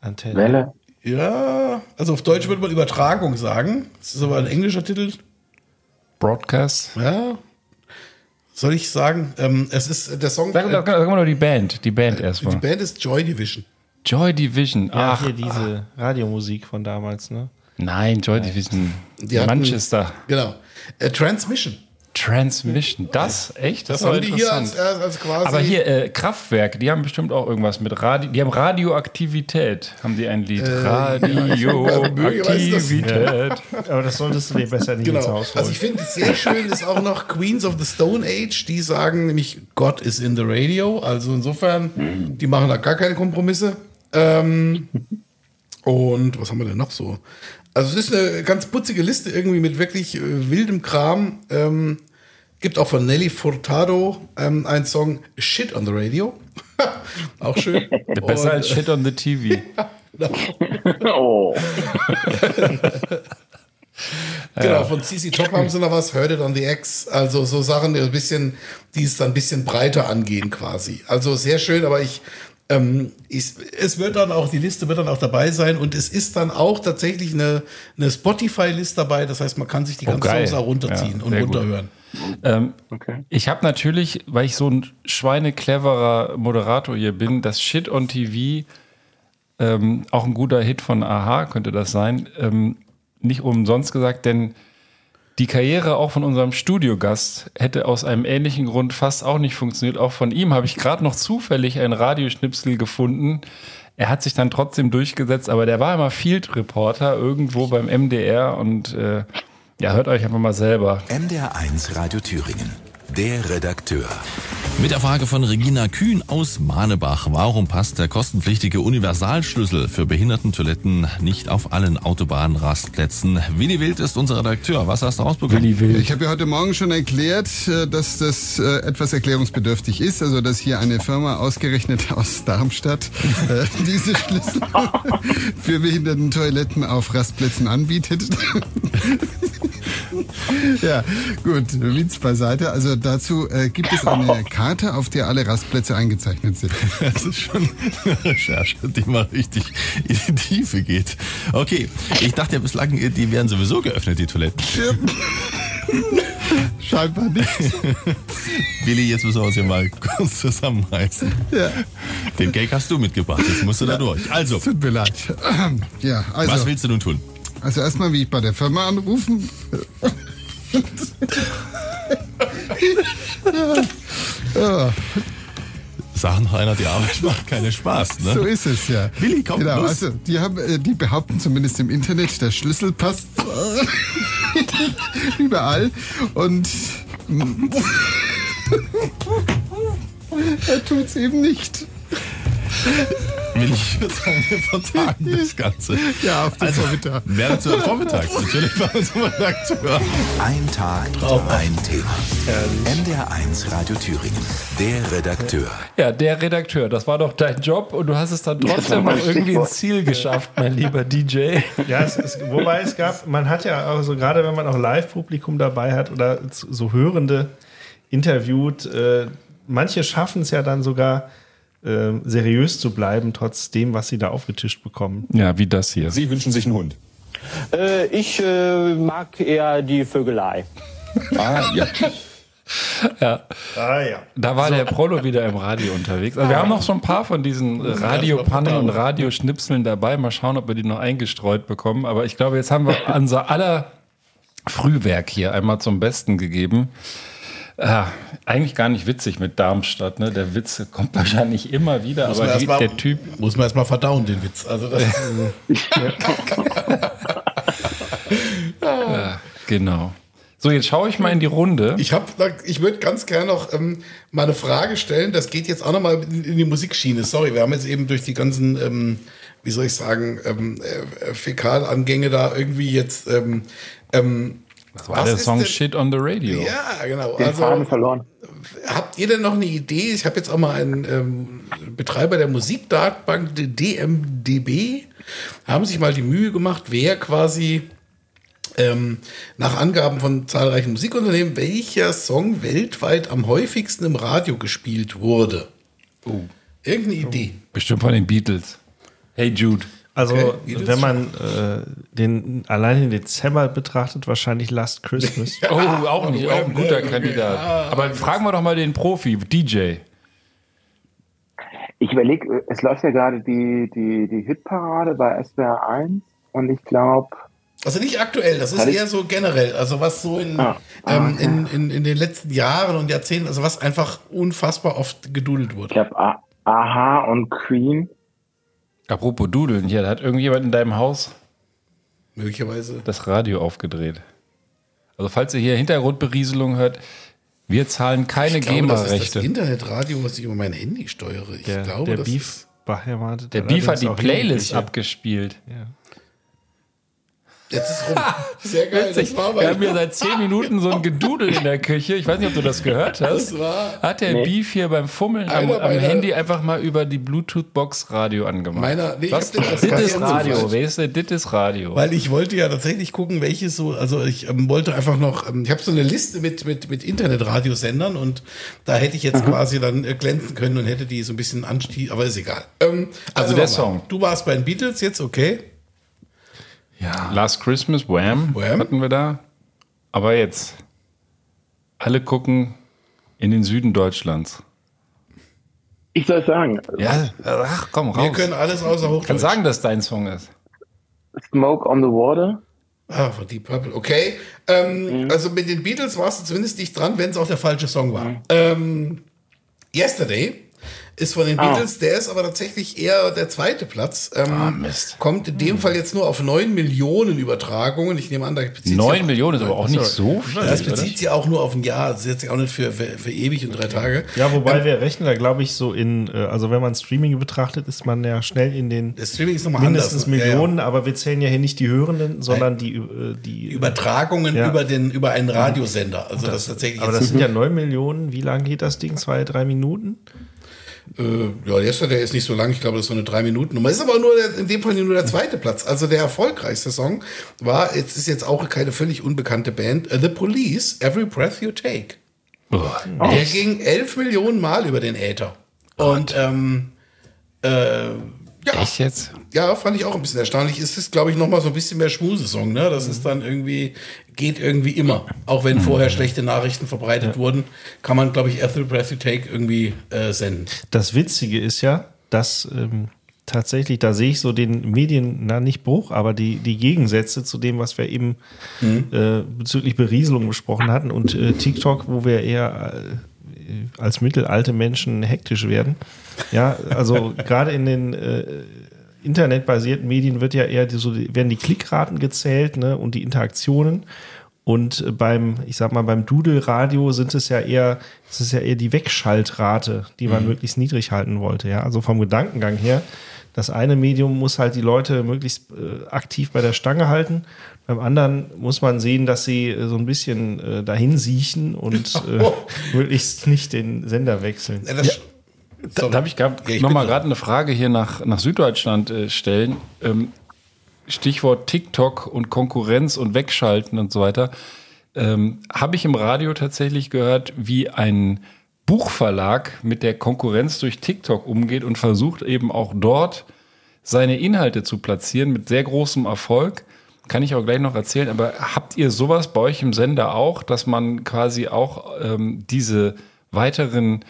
Antenne. Welle. Ja, also auf Deutsch würde man Übertragung sagen. Das ist aber ein englischer Titel. Broadcast. Ja. Soll ich sagen, es ist der Song. Sag mal nur die Band. Die Band erstmal. Die Band ist Joy Division. Joy Division, ach. Ja, hier diese Radiomusik von damals, ne? Nein, Joy Division. Manchester. Genau. Transmission. Das? Echt? Das war interessant. Die hier als quasi. Aber hier, Kraftwerk, die haben bestimmt auch irgendwas mit Radio. Die haben Radioaktivität, haben die ein Lied. Radioaktivität. Aber das solltest du dir besser nicht ins Haus holen. Also ich finde es sehr schön, ist auch noch Queens of the Stone Age, die sagen nämlich, God is in the radio. Also insofern, die machen da gar keine Kompromisse. Und was haben wir denn noch so? Also es ist eine ganz putzige Liste irgendwie mit wirklich wildem Kram. Gibt auch von Nelly Furtado einen Song Shit on the Radio. Auch schön. Besser als Shit on the TV. Genau, von CC Top haben sie noch was, Heard It on the X, also so Sachen, die es dann ein bisschen breiter angehen quasi. Also sehr schön, aber es wird dann auch, die Liste wird dann auch dabei sein und es ist dann auch tatsächlich eine Spotify-Liste dabei, das heißt, man kann sich die ganzen Songs auch runterziehen und runterhören. Ich habe natürlich, weil ich so ein schweinecleverer Moderator hier bin, das Shit on TV, auch ein guter Hit von Aha könnte das sein, nicht umsonst gesagt, denn die Karriere auch von unserem Studiogast hätte aus einem ähnlichen Grund fast auch nicht funktioniert. Auch von ihm habe ich gerade noch zufällig einen Radioschnipsel gefunden. Er hat sich dann trotzdem durchgesetzt, aber der war immer Field Reporter irgendwo beim MDR und ja, hört euch einfach mal selber. MDR1 Radio Thüringen, der Redakteur. Mit der Frage von Regina Kühn aus Manebach. Warum passt der kostenpflichtige Universalschlüssel für Behindertentoiletten nicht auf allen Autobahnrastplätzen? Willi Wild ist unser Redakteur. Was hast du rausbekommen? Willi Wild. Ich habe ja heute Morgen schon erklärt, dass das etwas erklärungsbedürftig ist. Also, dass hier eine Firma ausgerechnet aus Darmstadt diese Schlüssel für Behindertentoiletten auf Rastplätzen anbietet. Ja, gut, Witz beiseite. Also dazu gibt es eine Karte, auf der alle Rastplätze eingezeichnet sind. Das ist schon eine Recherche, die mal richtig in die Tiefe geht. Okay, ich dachte ja bislang, die wären sowieso geöffnet, die Toiletten. Scheinbar nicht. Willi, jetzt müssen wir uns hier mal kurz zusammenreißen. Ja. Den Gag hast du mitgebracht, jetzt musst du da durch. Also, tut mir leid. Ja, also, was willst du nun tun? Also erstmal, wie ich bei der Firma anrufen. Ja. Sag noch einer, die Arbeit macht keinen Spaß, ne? So ist es, ja. Willi, komm genau, los. Also, die behaupten zumindest im Internet, der Schlüssel passt überall. Und er tut's eben nicht. Ich würde sagen, wir vertagen das Ganze. Ja, auf den Vormittag. Mehr dazu am Vormittag. Natürlich bei uns am Redakteur. Ein Tag, ein Thema. MDR 1 Radio Thüringen. Der Redakteur. Ja, der Redakteur. Das war doch dein Job und du hast es dann trotzdem noch irgendwie ins Ziel geschafft, mein lieber DJ. Ja, wobei es gab, man hat ja auch so, gerade wenn man auch Live-Publikum dabei hat oder so Hörende interviewt, manche schaffen es ja dann sogar, seriös zu bleiben, trotz dem, was sie da aufgetischt bekommen. Ja, wie das hier. Sie wünschen sich einen Hund? Ich mag eher die Vögelei. Ah, ja. Ja. Ah, ja. Da war so. Der Prolo wieder im Radio unterwegs. Also wir haben noch so ein paar von diesen Radiopannen und Radioschnipseln dabei. Mal schauen, ob wir die noch eingestreut bekommen. Aber ich glaube, jetzt haben wir unser aller Frühwerk hier einmal zum Besten gegeben. Ah, eigentlich gar nicht witzig mit Darmstadt, ne? Der Witz kommt wahrscheinlich immer wieder, muss aber der Typ... Muss man erstmal verdauen, den Witz. Also das ja, genau. So, jetzt schaue ich mal in die Runde. Ich würde ganz gerne noch mal eine Frage stellen, das geht jetzt auch nochmal in die Musikschiene. Sorry, wir haben jetzt eben durch die ganzen... wie soll ich sagen, Fäkalangänge da irgendwie jetzt... Das war der Song Shit on the Radio. Ja, genau. Den Faden verloren. Habt ihr denn noch eine Idee? Ich habe jetzt auch mal einen Betreiber der Musikdatenbank, DMDB, haben sich mal die Mühe gemacht, wer quasi nach Angaben von zahlreichen Musikunternehmen, welcher Song weltweit am häufigsten im Radio gespielt wurde. Oh. Irgendeine Idee. Bestimmt von den Beatles. Hey Jude. Also, okay, wenn man den allein den Dezember betrachtet, wahrscheinlich Last Christmas. Ja, oh, auch nicht, auch ein guter Kandidat. Ja, aber fragen wir doch mal den Profi, DJ. Ich überlege, es läuft ja gerade die Hitparade bei SWR 1 und ich glaube... Also nicht aktuell, das ist eher so generell, also was so in den letzten Jahren und Jahrzehnten, also was einfach unfassbar oft gedudelt wurde. Ich glaube, Aha und Queen... Apropos Dudeln, hier, da hat irgendjemand in deinem Haus möglicherweise das Radio aufgedreht. Also falls ihr hier Hintergrundberieselung hört, wir zahlen keine GEMA-Rechte. Das ist das Internetradio, was ich über mein Handy steuere. Ich glaube, der Beef hat die Playlist abgespielt. Ja. Jetzt ist rum. Sehr geil. Das war wir haben ja seit 10 Minuten so ein Gedudel in der Küche. Ich weiß nicht, ob du das gehört hast. Hat der Beef hier beim Fummeln am Handy einfach mal über die Bluetooth-Box Radio angemacht. Dit ist Radio. Weil ich wollte ja tatsächlich gucken, welche so, also ich wollte einfach noch, ich habe so eine Liste mit Internetradiosendern und da hätte ich jetzt quasi dann glänzen können und hätte die so ein bisschen anstieg, aber ist egal. Also der Song. Du warst bei den Beatles jetzt, okay. Ja. Last Christmas, Wham hatten wir da. Aber jetzt, alle gucken in den Süden Deutschlands. Ich soll es sagen. Ja, ach komm, raus. Wir können alles außer Hochdeutsch. Ich kann sagen, dass dein Song ist. Smoke on the Water. Ah, von Deep Purple, okay. Also mit den Beatles warst du zumindest nicht dran, wenn es auch der falsche Song war. Yesterday. ist von den Beatles. Der ist aber tatsächlich eher der zweite Platz. Mist. Kommt in dem Fall jetzt nur auf 9 Millionen Übertragungen. Ich nehme an, da bezieht 9 Millionen ist aber auch nicht so viel. Das bezieht sich auch nur auf ein Jahr. Das ist jetzt auch nicht für ewig und 3 Tage. Ja, wobei wir rechnen da, glaube ich, so in, also wenn man Streaming betrachtet, ist man ja schnell in den Streaming ist noch mal mindestens anders. Millionen, ja. Aber wir zählen ja hier nicht die Hörenden, sondern die Übertragungen über einen Radiosender. Also das ist tatsächlich. Aber das sind ja 9 Millionen. Wie lange geht das Ding? 2-3 Minuten? Ja, der ist nicht so lang. Ich glaube, das ist so eine 3-Minuten-Nummer. Ist aber in dem Fall nur der zweite Platz. Also der erfolgreichste Song war, es ist jetzt auch keine völlig unbekannte Band, The Police, Every Breath You Take. Oh, der ging 11 Millionen Mal über den Äther. Und echt jetzt? Ja, fand ich auch ein bisschen erstaunlich. Es ist, glaube ich, nochmal so ein bisschen mehr Schmusesong, ne? Das ist dann irgendwie, geht irgendwie immer. Auch wenn vorher schlechte Nachrichten verbreitet wurden, kann man, glaube ich, Every Breath You Take irgendwie senden. Das Witzige ist ja, dass tatsächlich, da sehe ich so den Medien, nicht Bruch, aber die Gegensätze zu dem, was wir eben bezüglich Berieselung besprochen hatten und TikTok, wo wir eher als mittelalte Menschen hektisch werden. Ja, also gerade in den internetbasierten Medien wird ja eher werden die Klickraten gezählt, ne, und die Interaktionen. Und beim Dudelradio ist es ja eher die Wegschaltrate, die man möglichst niedrig halten wollte. Ja, also vom Gedankengang her, das eine Medium muss halt die Leute möglichst aktiv bei der Stange halten. Beim anderen muss man sehen, dass sie so ein bisschen dahin siechen und möglichst nicht den Sender wechseln. Ja, da habe ich nochmal gerade eine Frage hier nach Süddeutschland stellen. Stichwort TikTok und Konkurrenz und Wegschalten und so weiter. Habe ich im Radio tatsächlich gehört, wie ein Buchverlag mit der Konkurrenz durch TikTok umgeht und versucht eben auch dort seine Inhalte zu platzieren mit sehr großem Erfolg. Kann ich auch gleich noch erzählen, aber habt ihr sowas bei euch im Sender auch, dass man quasi auch diese weiteren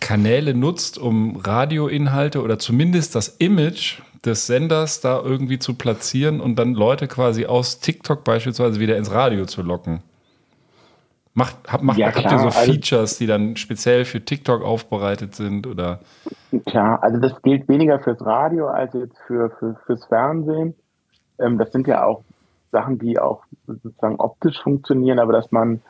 Kanäle nutzt, um Radioinhalte oder zumindest das Image des Senders da irgendwie zu platzieren und dann Leute quasi aus TikTok beispielsweise wieder ins Radio zu locken? Habt ihr so Features, die dann speziell für TikTok aufbereitet sind? Oder? Klar, also das gilt weniger fürs Radio als jetzt fürs Fernsehen. Das sind ja auch Sachen, die auch sozusagen optisch funktionieren, aber dass man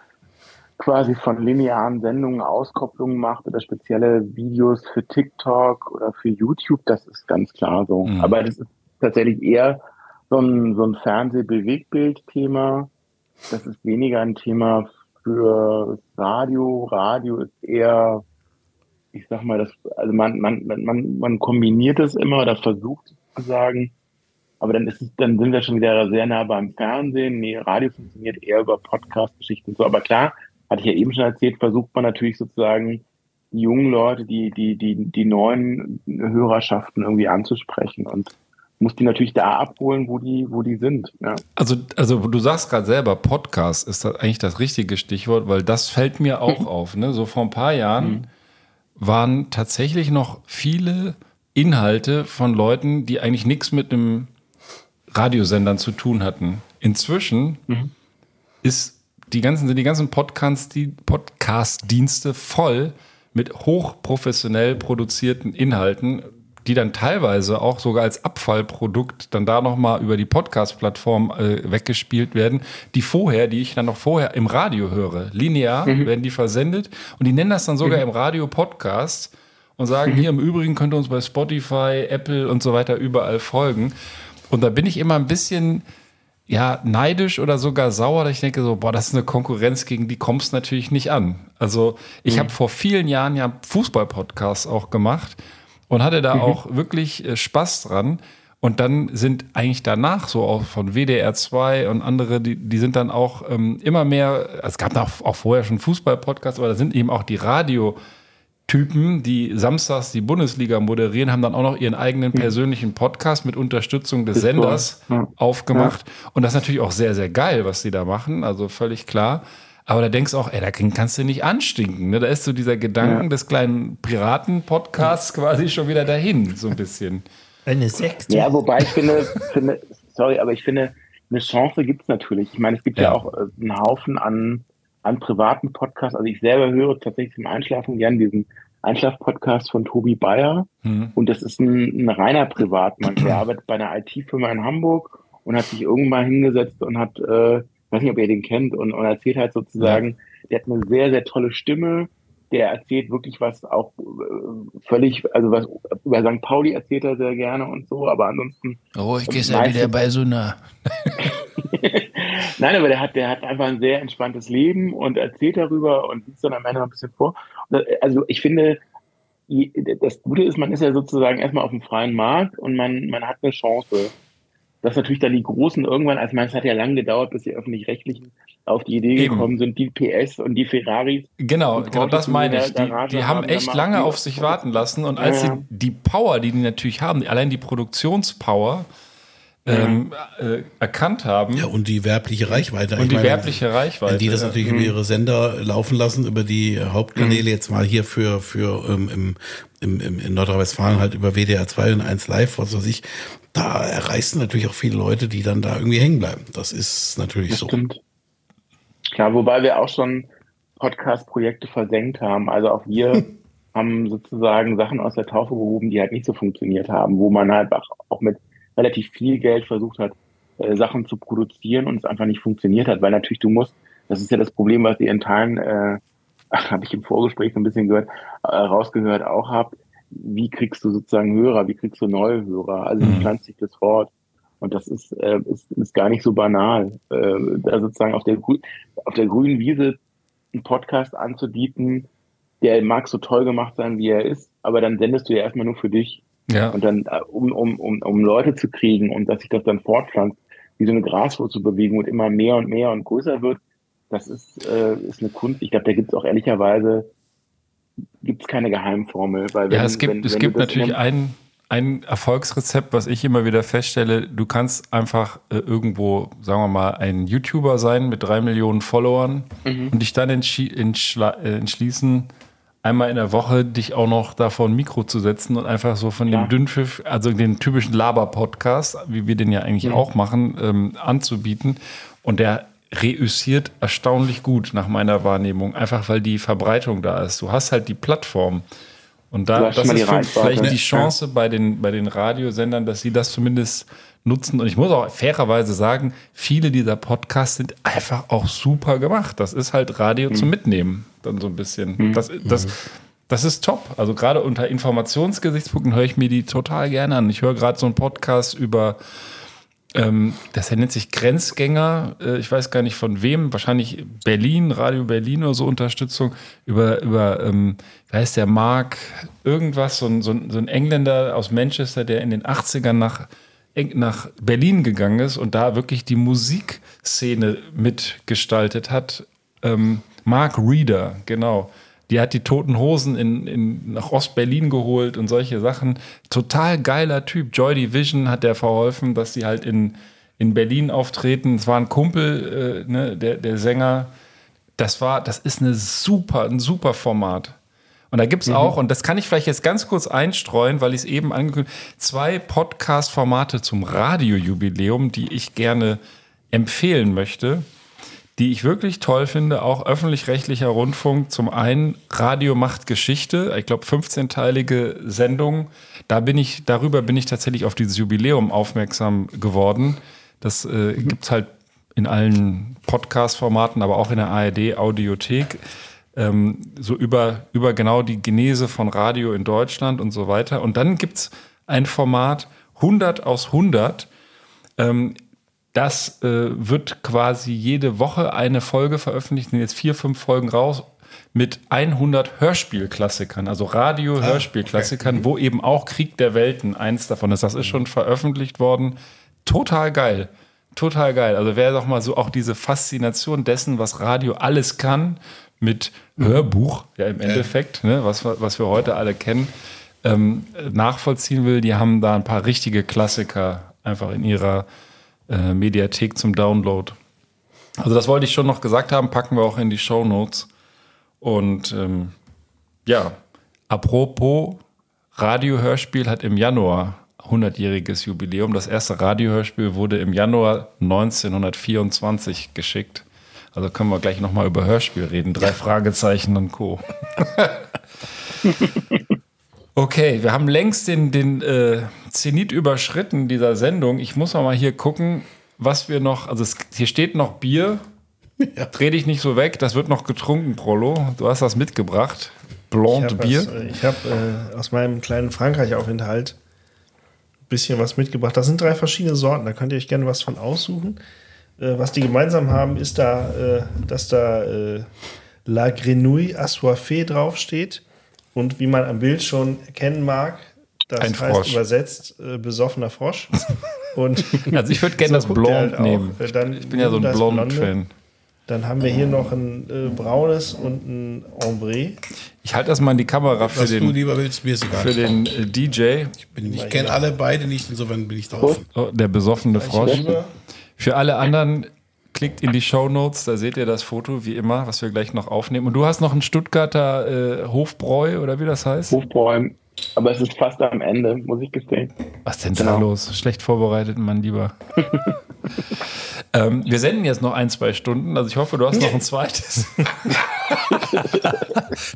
quasi von linearen Sendungen Auskopplungen macht oder spezielle Videos für TikTok oder für YouTube, das ist ganz klar so. Mhm. Aber das ist tatsächlich eher so ein Fernseh-Bewegtbild-Thema. Das ist weniger ein Thema für Radio. Radio ist eher, ich sag mal, man kombiniert es immer oder versucht sozusagen. Aber dann sind wir schon wieder sehr nah beim Fernsehen. Nee, Radio funktioniert eher über Podcast-Geschichten und so. Aber klar, hatte ich ja eben schon erzählt, versucht man natürlich sozusagen die jungen Leute, die neuen Hörerschaften irgendwie anzusprechen und muss die natürlich da abholen, wo die sind. Ja. Also du sagst gerade selber, Podcast ist das eigentlich das richtige Stichwort, weil das fällt mir auch auf. Ne? So vor ein paar Jahren waren tatsächlich noch viele Inhalte von Leuten, die eigentlich nichts mit einem Radiosendern zu tun hatten. Inzwischen sind die ganzen Podcast-Dienste voll mit hochprofessionell produzierten Inhalten, die dann teilweise auch sogar als Abfallprodukt dann da nochmal über die Podcast-Plattform weggespielt werden, die ich dann noch vorher im Radio höre. Linear werden die versendet und die nennen das dann sogar im Radio Podcast und sagen, hier im Übrigen könnt ihr uns bei Spotify, Apple und so weiter überall folgen. Und da bin ich immer ein bisschen neidisch oder sogar sauer, dass ich denke so, boah, das ist eine Konkurrenz, gegen die kommst du natürlich nicht an. Also ich habe vor vielen Jahren ja Fußball-Podcasts auch gemacht und hatte da auch wirklich Spaß dran. Und dann sind eigentlich danach so auch von WDR 2 und andere, die sind dann auch immer mehr, es gab auch vorher schon Fußball-Podcasts, aber da sind eben auch die Radiotypen, die samstags die Bundesliga moderieren, haben dann auch noch ihren eigenen persönlichen Podcast mit Unterstützung des Senders aufgemacht. Ja. Und das ist natürlich auch sehr, sehr geil, was die da machen, also völlig klar. Aber da denkst du auch, da kannst du nicht anstinken. Ne? Da ist so dieser Gedanken des kleinen Piraten-Podcasts quasi schon wieder dahin, so ein bisschen. Eine Sekte. Ja, wobei ich finde, eine Chance gibt es natürlich. Ich meine, es gibt ja auch einen Haufen an privaten Podcasts. Also ich selber höre tatsächlich zum Einschlafen gern diesen Einschlaf-Podcast von Tobi Bayer. Und das ist ein reiner Privatmann. Der arbeitet bei einer IT-Firma in Hamburg und hat sich irgendwann hingesetzt und hat, weiß nicht, ob ihr den kennt, und erzählt halt sozusagen, der hat eine sehr, sehr tolle Stimme. Der erzählt wirklich was auch völlig, also was über St. Pauli erzählt er sehr gerne und so, aber ansonsten... Oh, ich gehe ja wieder bei so nah. Nein, aber der hat einfach ein sehr entspanntes Leben und erzählt darüber und liest dann am Ende noch ein bisschen vor. Also ich finde, das Gute ist, man ist ja sozusagen erstmal auf dem freien Markt und man hat eine Chance. Dass natürlich dann die Großen irgendwann, also es hat ja lange gedauert, bis die Öffentlich-Rechtlichen auf die Idee gekommen sind, die PS und die Ferraris. Genau, das meine ich. Die haben echt lange auf sich warten lassen. Und als die Power, die natürlich haben, allein die Produktionspower erkannt haben. Ja, und die werbliche Reichweite. Wenn die das natürlich über ihre Sender laufen lassen, über die Hauptkanäle, jetzt mal hier in Nordrhein-Westfalen halt über WDR 2 und 1 Live, was weiß ich, da erreichen natürlich auch viele Leute, die dann da irgendwie hängen bleiben. Das ist natürlich das so. Stimmt. Klar, wobei wir auch schon Podcast-Projekte versenkt haben. Also auch wir haben sozusagen Sachen aus der Taufe gehoben, die halt nicht so funktioniert haben, wo man halt auch mit relativ viel Geld versucht hat, Sachen zu produzieren und es einfach nicht funktioniert hat. Weil natürlich das ist ja das Problem, was ihr in Teilen, habe ich im Vorgespräch so ein bisschen gehört, rausgehört auch habt, wie kriegst du sozusagen Hörer, wie kriegst du neue Hörer, also wie pflanzt sich das fort? Und das ist gar nicht so banal, da sozusagen auf der grünen Wiese einen Podcast anzubieten, der mag so toll gemacht sein, wie er ist, aber dann sendest du ja erstmal nur für dich. Ja. Und dann, um Leute zu kriegen und dass sich das dann fortpflanzt, wie so eine Graswurzelbewegung und immer mehr und mehr und größer wird, das ist eine Kunst. Ich glaube, da gibt es auch ehrlicherweise keine Geheimformel. Weil es gibt natürlich ein Erfolgsrezept, was ich immer wieder feststelle. Du kannst einfach irgendwo, sagen wir mal, ein YouTuber sein mit 3 Millionen Followern und dich dann entschließen, einmal in der Woche dich auch noch da vor ein Mikro zu setzen und einfach so von dem Dünnpfiff, also den typischen Laber-Podcast, wie wir den ja eigentlich auch machen, anzubieten. Und der reüssiert erstaunlich gut nach meiner Wahrnehmung, einfach weil die Verbreitung da ist. Du hast halt die Plattform. Und das ist vielleicht die Chance bei den Radiosendern, dass sie das zumindest nutzen. Und ich muss auch fairerweise sagen, viele dieser Podcasts sind einfach auch super gemacht. Das ist halt Radio zum Mitnehmen, dann so ein bisschen. Das ist top. Also gerade unter Informationsgesichtspunkten höre ich mir die total gerne an. Ich höre gerade so einen Podcast über, das nennt sich Grenzgänger, ich weiß gar nicht von wem, wahrscheinlich Berlin, Radio Berlin oder so Unterstützung, über da heißt der Mark irgendwas, so ein Engländer aus Manchester, der in den 80ern nach Berlin gegangen ist und da wirklich die Musikszene mitgestaltet hat. Mark Reeder, genau. Die hat die Toten Hosen nach Ost-Berlin geholt und solche Sachen. Total geiler Typ. Joy Division hat der verholfen, dass sie halt in Berlin auftreten. Es war ein Kumpel, der Sänger. Das ist ein super Format. Und da gibt es auch, und das kann ich vielleicht jetzt ganz kurz einstreuen, weil ich es eben angekündigt habe, 2 Podcast-Formate zum Radiojubiläum, die ich gerne empfehlen möchte, die ich wirklich toll finde, auch öffentlich-rechtlicher Rundfunk. Zum einen Radio macht Geschichte, ich glaube 15-teilige Sendung. Darüber bin ich tatsächlich auf dieses Jubiläum aufmerksam geworden. Das gibt es halt in allen Podcast-Formaten, aber auch in der ARD-Audiothek. So über genau die Genese von Radio in Deutschland und so weiter. Und dann gibt es ein Format 100 aus 100, das wird quasi jede Woche eine Folge veröffentlicht, sind jetzt 4-5 Folgen raus, mit 100 Hörspielklassikern, also Radio-Hörspielklassikern, wo eben auch Krieg der Welten eins davon ist. Das ist schon veröffentlicht worden. Total geil. Also wäre doch mal so auch diese Faszination dessen, was Radio alles kann, mit Hörbuch, ja im Endeffekt, was wir heute alle kennen, nachvollziehen will. Die haben da ein paar richtige Klassiker einfach in ihrer Mediathek zum Download. Also das wollte ich schon noch gesagt haben, packen wir auch in die Shownotes. Und apropos, Radiohörspiel hat im Januar 100-jähriges Jubiläum. Das erste Radiohörspiel wurde im Januar 1924 geschickt. Also können wir gleich nochmal über Hörspiel reden. 3 Fragezeichen und Co. Okay, wir haben längst den Zenit überschritten dieser Sendung. Ich muss mal hier gucken, was wir noch. Also hier steht noch Bier. Ja. Dreh dich nicht so weg, das wird noch getrunken, Prolo. Du hast das mitgebracht. Blonde Bier. Ich habe aus meinem kleinen Frankreich-Aufenthalt ein bisschen was mitgebracht. Das sind 3 verschiedene Sorten, da könnt ihr euch gerne was von aussuchen. Was die gemeinsam haben, ist da, dass da La Grenouille Assoiffée draufsteht. Und wie man am Bild schon erkennen mag, das ein heißt Frosch. Übersetzt besoffener Frosch. Und also ich würde gerne das Blond halt nehmen. Ich bin ja so ein Blond-Fan. Dann haben wir hier noch ein braunes und ein Ambré. Ich halte das mal in die Kamera für den, du lieber willst, mir ist egal. Für den DJ. Ich kenne alle beide nicht, insofern bin ich drauf. Oh, der besoffene Frosch. Für alle anderen... Klickt in die Shownotes, da seht ihr das Foto, wie immer, was wir gleich noch aufnehmen. Und du hast noch einen Stuttgarter Hofbräu, oder wie das heißt? Hofbräu, aber es ist fast am Ende, muss ich gestehen. Was denn da los? Schlecht vorbereitet, mein Lieber. Wir senden jetzt noch 1-2 Stunden, also ich hoffe, du hast noch ein zweites.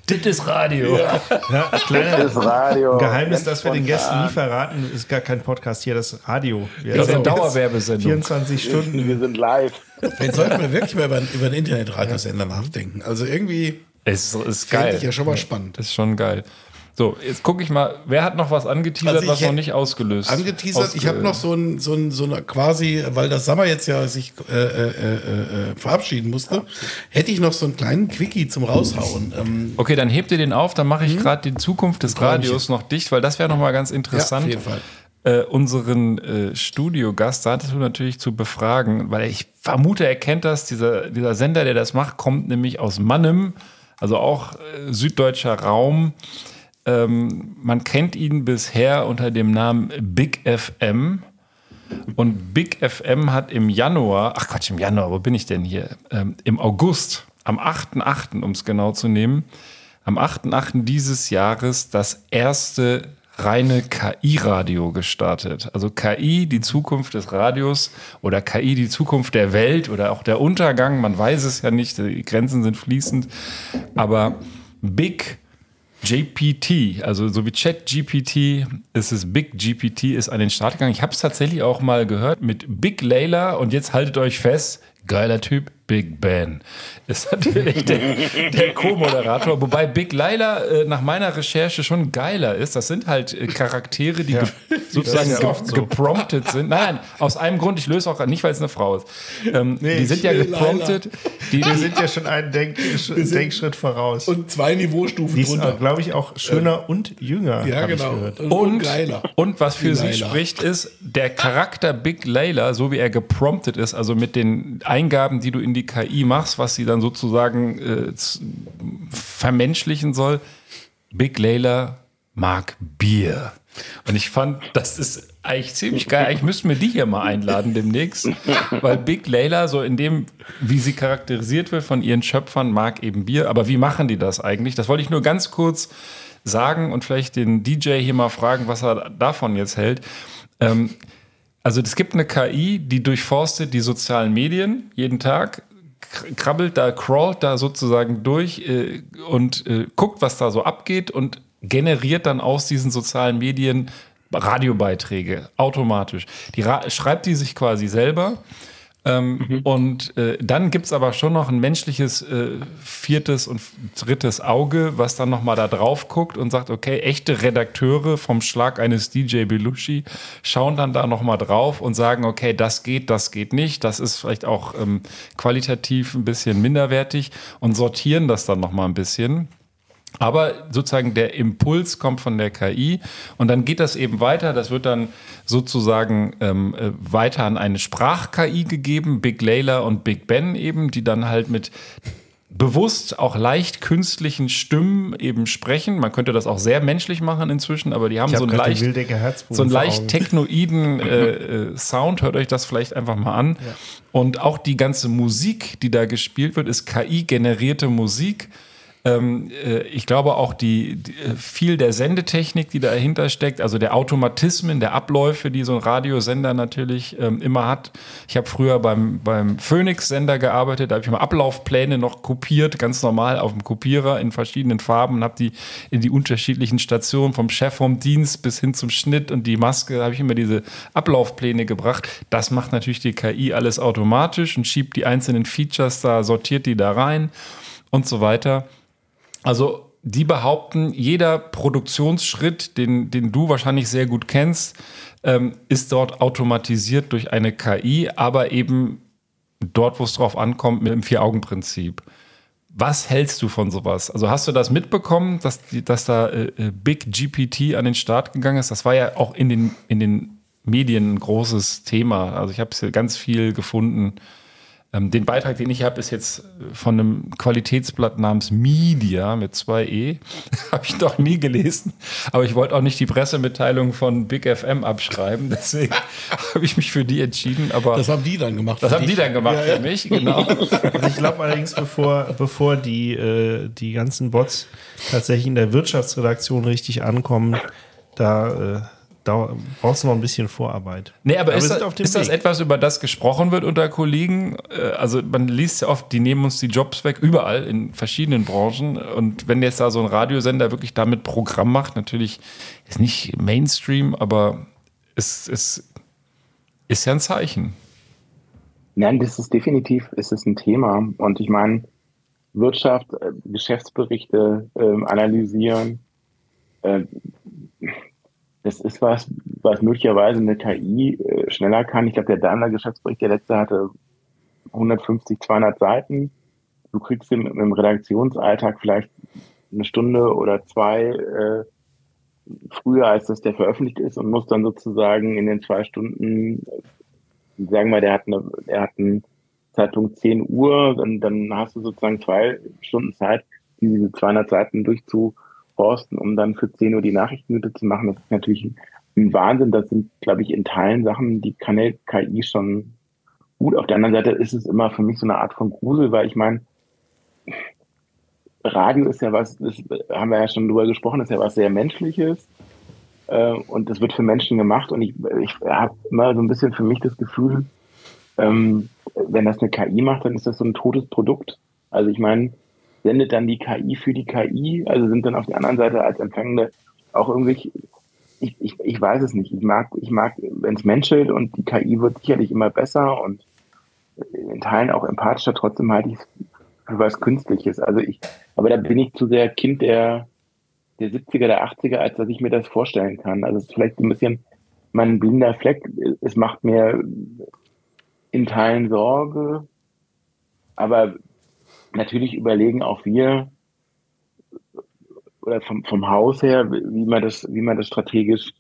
Das ist Radio. Ja. Ja, das ist Radio. Geheimnis, das wir den Gästen nie verraten, ist gar kein Podcast hier, das ist Radio. Das ist eine Dauerwerbesendung. 24 Stunden. Wir sind live. Vielleicht sollten wir wirklich mal über den Internetradiosender nachdenken. Also irgendwie ist geil. Ich ja schon mal spannend. Das ist schon geil. So, jetzt gucke ich mal, wer hat noch was angeteasert, was noch nicht ausgelöst? Angeteasert, ich habe noch so ein quasi, weil das Sommer jetzt ja sich verabschieden musste, hätte ich noch so einen kleinen Quickie zum Raushauen. Okay, dann hebt ihr den auf, dann mache ich gerade die Zukunft des Radios noch dicht, weil das wäre nochmal ganz interessant. Ja, auf jeden Fall. Unseren Studiogast dazu natürlich zu befragen, weil ich vermute, er kennt das, dieser Sender, der das macht, kommt nämlich aus Mannem, also auch süddeutscher Raum. Man kennt ihn bisher unter dem Namen Big FM. Und Big FM hat im August, am 8.8., um es genau zu nehmen, am 8.8. dieses Jahres das erste reine KI-Radio gestartet. Also KI, die Zukunft des Radios oder KI, die Zukunft der Welt oder auch der Untergang. Man weiß es ja nicht, die Grenzen sind fließend. Aber Big GPT, also so wie Chat-GPT, ist es Big GPT, ist an den Start gegangen. Ich habe es tatsächlich auch mal gehört mit Big Layla und jetzt haltet euch fest, geiler Typ, Big Ben. Ist natürlich der Co-Moderator, wobei Big Layla nach meiner Recherche schon geiler ist. Das sind halt Charaktere, die sozusagen gepromptet sind. Nein, aus einem Grund, ich löse auch nicht, weil es eine Frau ist. Die sind ja gepromptet. Die sind ja schon einen Denkschritt voraus. Und 2 Niveaustufen drunter. Glaube ich auch schöner und jünger. Ja, genau. Und geiler. Und was für sie spricht, ist der Charakter Big Layla, so wie er gepromptet ist, also mit den Eingaben, die du in die KI machst, was sie dann sozusagen vermenschlichen soll. Big Layla mag Bier. Und ich fand, das ist eigentlich ziemlich geil. Eigentlich müssten wir die hier mal einladen demnächst, weil Big Layla so in dem, wie sie charakterisiert wird von ihren Schöpfern, mag eben Bier. Aber wie machen die das eigentlich? Das wollte ich nur ganz kurz sagen und vielleicht den DJ hier mal fragen, was er davon jetzt hält. Also es gibt eine KI, die durchforstet die sozialen Medien jeden Tag, crawlt da sozusagen durch und guckt, was da so abgeht und generiert dann aus diesen sozialen Medien Radiobeiträge automatisch. Die schreibt die sich quasi selber. Und dann gibt es aber schon noch ein menschliches 4. und 3. Auge, was dann nochmal da drauf guckt und sagt, okay, echte Redakteure vom Schlag eines DJ Belushi schauen dann da nochmal drauf und sagen, okay, das geht nicht, das ist vielleicht auch qualitativ ein bisschen minderwertig und sortieren das dann nochmal ein bisschen. Aber sozusagen der Impuls kommt von der KI und dann geht das eben weiter. Das wird dann sozusagen weiter an eine Sprach-KI gegeben, Big Layla und Big Ben eben, die dann halt mit bewusst auch leicht künstlichen Stimmen eben sprechen. Man könnte das auch sehr menschlich machen inzwischen, aber die haben so einen leicht technoiden Sound. Hört euch das vielleicht einfach mal an. Ja. Und auch die ganze Musik, die da gespielt wird, ist KI-generierte Musik. Ich glaube auch viel der Sendetechnik, die dahinter steckt, also der Automatismen, der Abläufe, die so ein Radiosender natürlich immer hat. Ich habe früher beim Phoenix-Sender gearbeitet, da habe ich mal Ablaufpläne noch kopiert, ganz normal auf dem Kopierer in verschiedenen Farben und habe die in die unterschiedlichen Stationen vom Chef vom Dienst bis hin zum Schnitt und die Maske, habe ich immer diese Ablaufpläne gebracht. Das macht natürlich die KI alles automatisch und schiebt die einzelnen Features da, sortiert die da rein und so weiter. Also die behaupten, jeder Produktionsschritt, den du wahrscheinlich sehr gut kennst, ist dort automatisiert durch eine KI, aber eben dort, wo es drauf ankommt, mit dem Vier-Augen-Prinzip. Was hältst du von sowas? Also hast du das mitbekommen, dass da Big GPT an den Start gegangen ist? Das war ja auch in den Medien ein großes Thema. Also ich habe hier ganz viel gefunden. Den Beitrag, den ich habe, ist jetzt von einem Qualitätsblatt namens Media mit 2E. Habe ich noch nie gelesen. Aber ich wollte auch nicht die Pressemitteilung von Big FM abschreiben. Deswegen habe ich mich für die entschieden. Aber das haben die dann gemacht. Für mich, genau. Also ich glaube allerdings, bevor die ganzen Bots tatsächlich in der Wirtschaftsredaktion richtig ankommen, da brauchst du noch ein bisschen Vorarbeit. Nee, aber ist das etwas, über das gesprochen wird unter Kollegen? Also man liest ja oft, die nehmen uns die Jobs weg, überall in verschiedenen Branchen. Und wenn jetzt da so ein Radiosender wirklich damit Programm macht, natürlich ist nicht Mainstream, aber es ist ja ein Zeichen. Nein, das ist definitiv ein Thema. Und ich meine, Wirtschaft, Geschäftsberichte analysieren, das ist was möglicherweise eine KI schneller kann. Ich glaube, der Daimler-Geschäftsbericht, der letzte, hatte 150, 200 Seiten. Du kriegst im Redaktionsalltag vielleicht eine Stunde oder zwei früher, als das der veröffentlicht ist und musst dann sozusagen in den 2 Stunden, sagen wir, der hat einen Zeitpunkt 10 Uhr, dann hast du sozusagen 2 Stunden Zeit, diese 200 Seiten durchzuforsten, um dann für 10 Uhr die Nachrichten zu machen. Das ist natürlich ein Wahnsinn. Das sind, glaube ich, in Teilen Sachen, die kann eine KI schon gut. Auf der anderen Seite ist es immer für mich so eine Art von Grusel, weil ich meine, Radio ist ja was, das haben wir ja schon drüber gesprochen, ist ja was sehr Menschliches und das wird für Menschen gemacht und ich habe immer so ein bisschen für mich das Gefühl, wenn das eine KI macht, dann ist das so ein totes Produkt. Also ich meine, sendet dann die KI für die KI, also sind dann auf der anderen Seite als Empfängende auch irgendwie, ich weiß es nicht, ich mag, wenn es menschelt und die KI wird sicherlich immer besser und in Teilen auch empathischer, trotzdem halte ich es für was Künstliches. Also aber da bin ich zu sehr Kind der 70er, der 80er, als dass ich mir das vorstellen kann. Also es ist vielleicht ein bisschen mein blinder Fleck, es macht mir in Teilen Sorge, aber natürlich überlegen auch wir oder vom Haus her, wie man das strategisch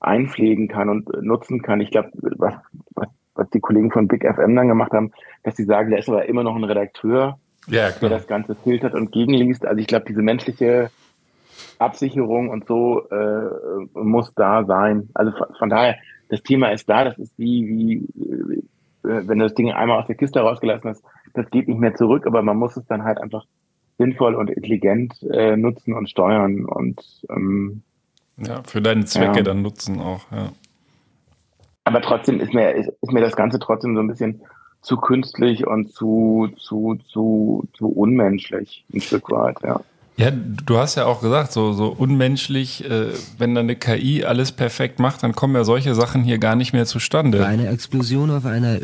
einpflegen kann und nutzen kann. Ich glaube, was die Kollegen von Big FM dann gemacht haben, dass sie sagen, da ist aber immer noch ein Redakteur, ja, der das Ganze filtert und gegenliest. Also ich glaube, diese menschliche Absicherung und so muss da sein. Also von daher, das Thema ist da. Das ist wie wenn du das Ding einmal aus der Kiste rausgelassen hast, das geht nicht mehr zurück, aber man muss es dann halt einfach sinnvoll und intelligent nutzen und steuern und ja, für deine Zwecke ja. Dann nutzen auch, ja. Aber trotzdem ist mir das Ganze trotzdem so ein bisschen zu künstlich und zu unmenschlich, ein Stück weit, ja. Ja, du hast ja auch gesagt, so unmenschlich, wenn dann eine KI alles perfekt macht, dann kommen ja solche Sachen hier gar nicht mehr zustande. Eine Explosion auf einer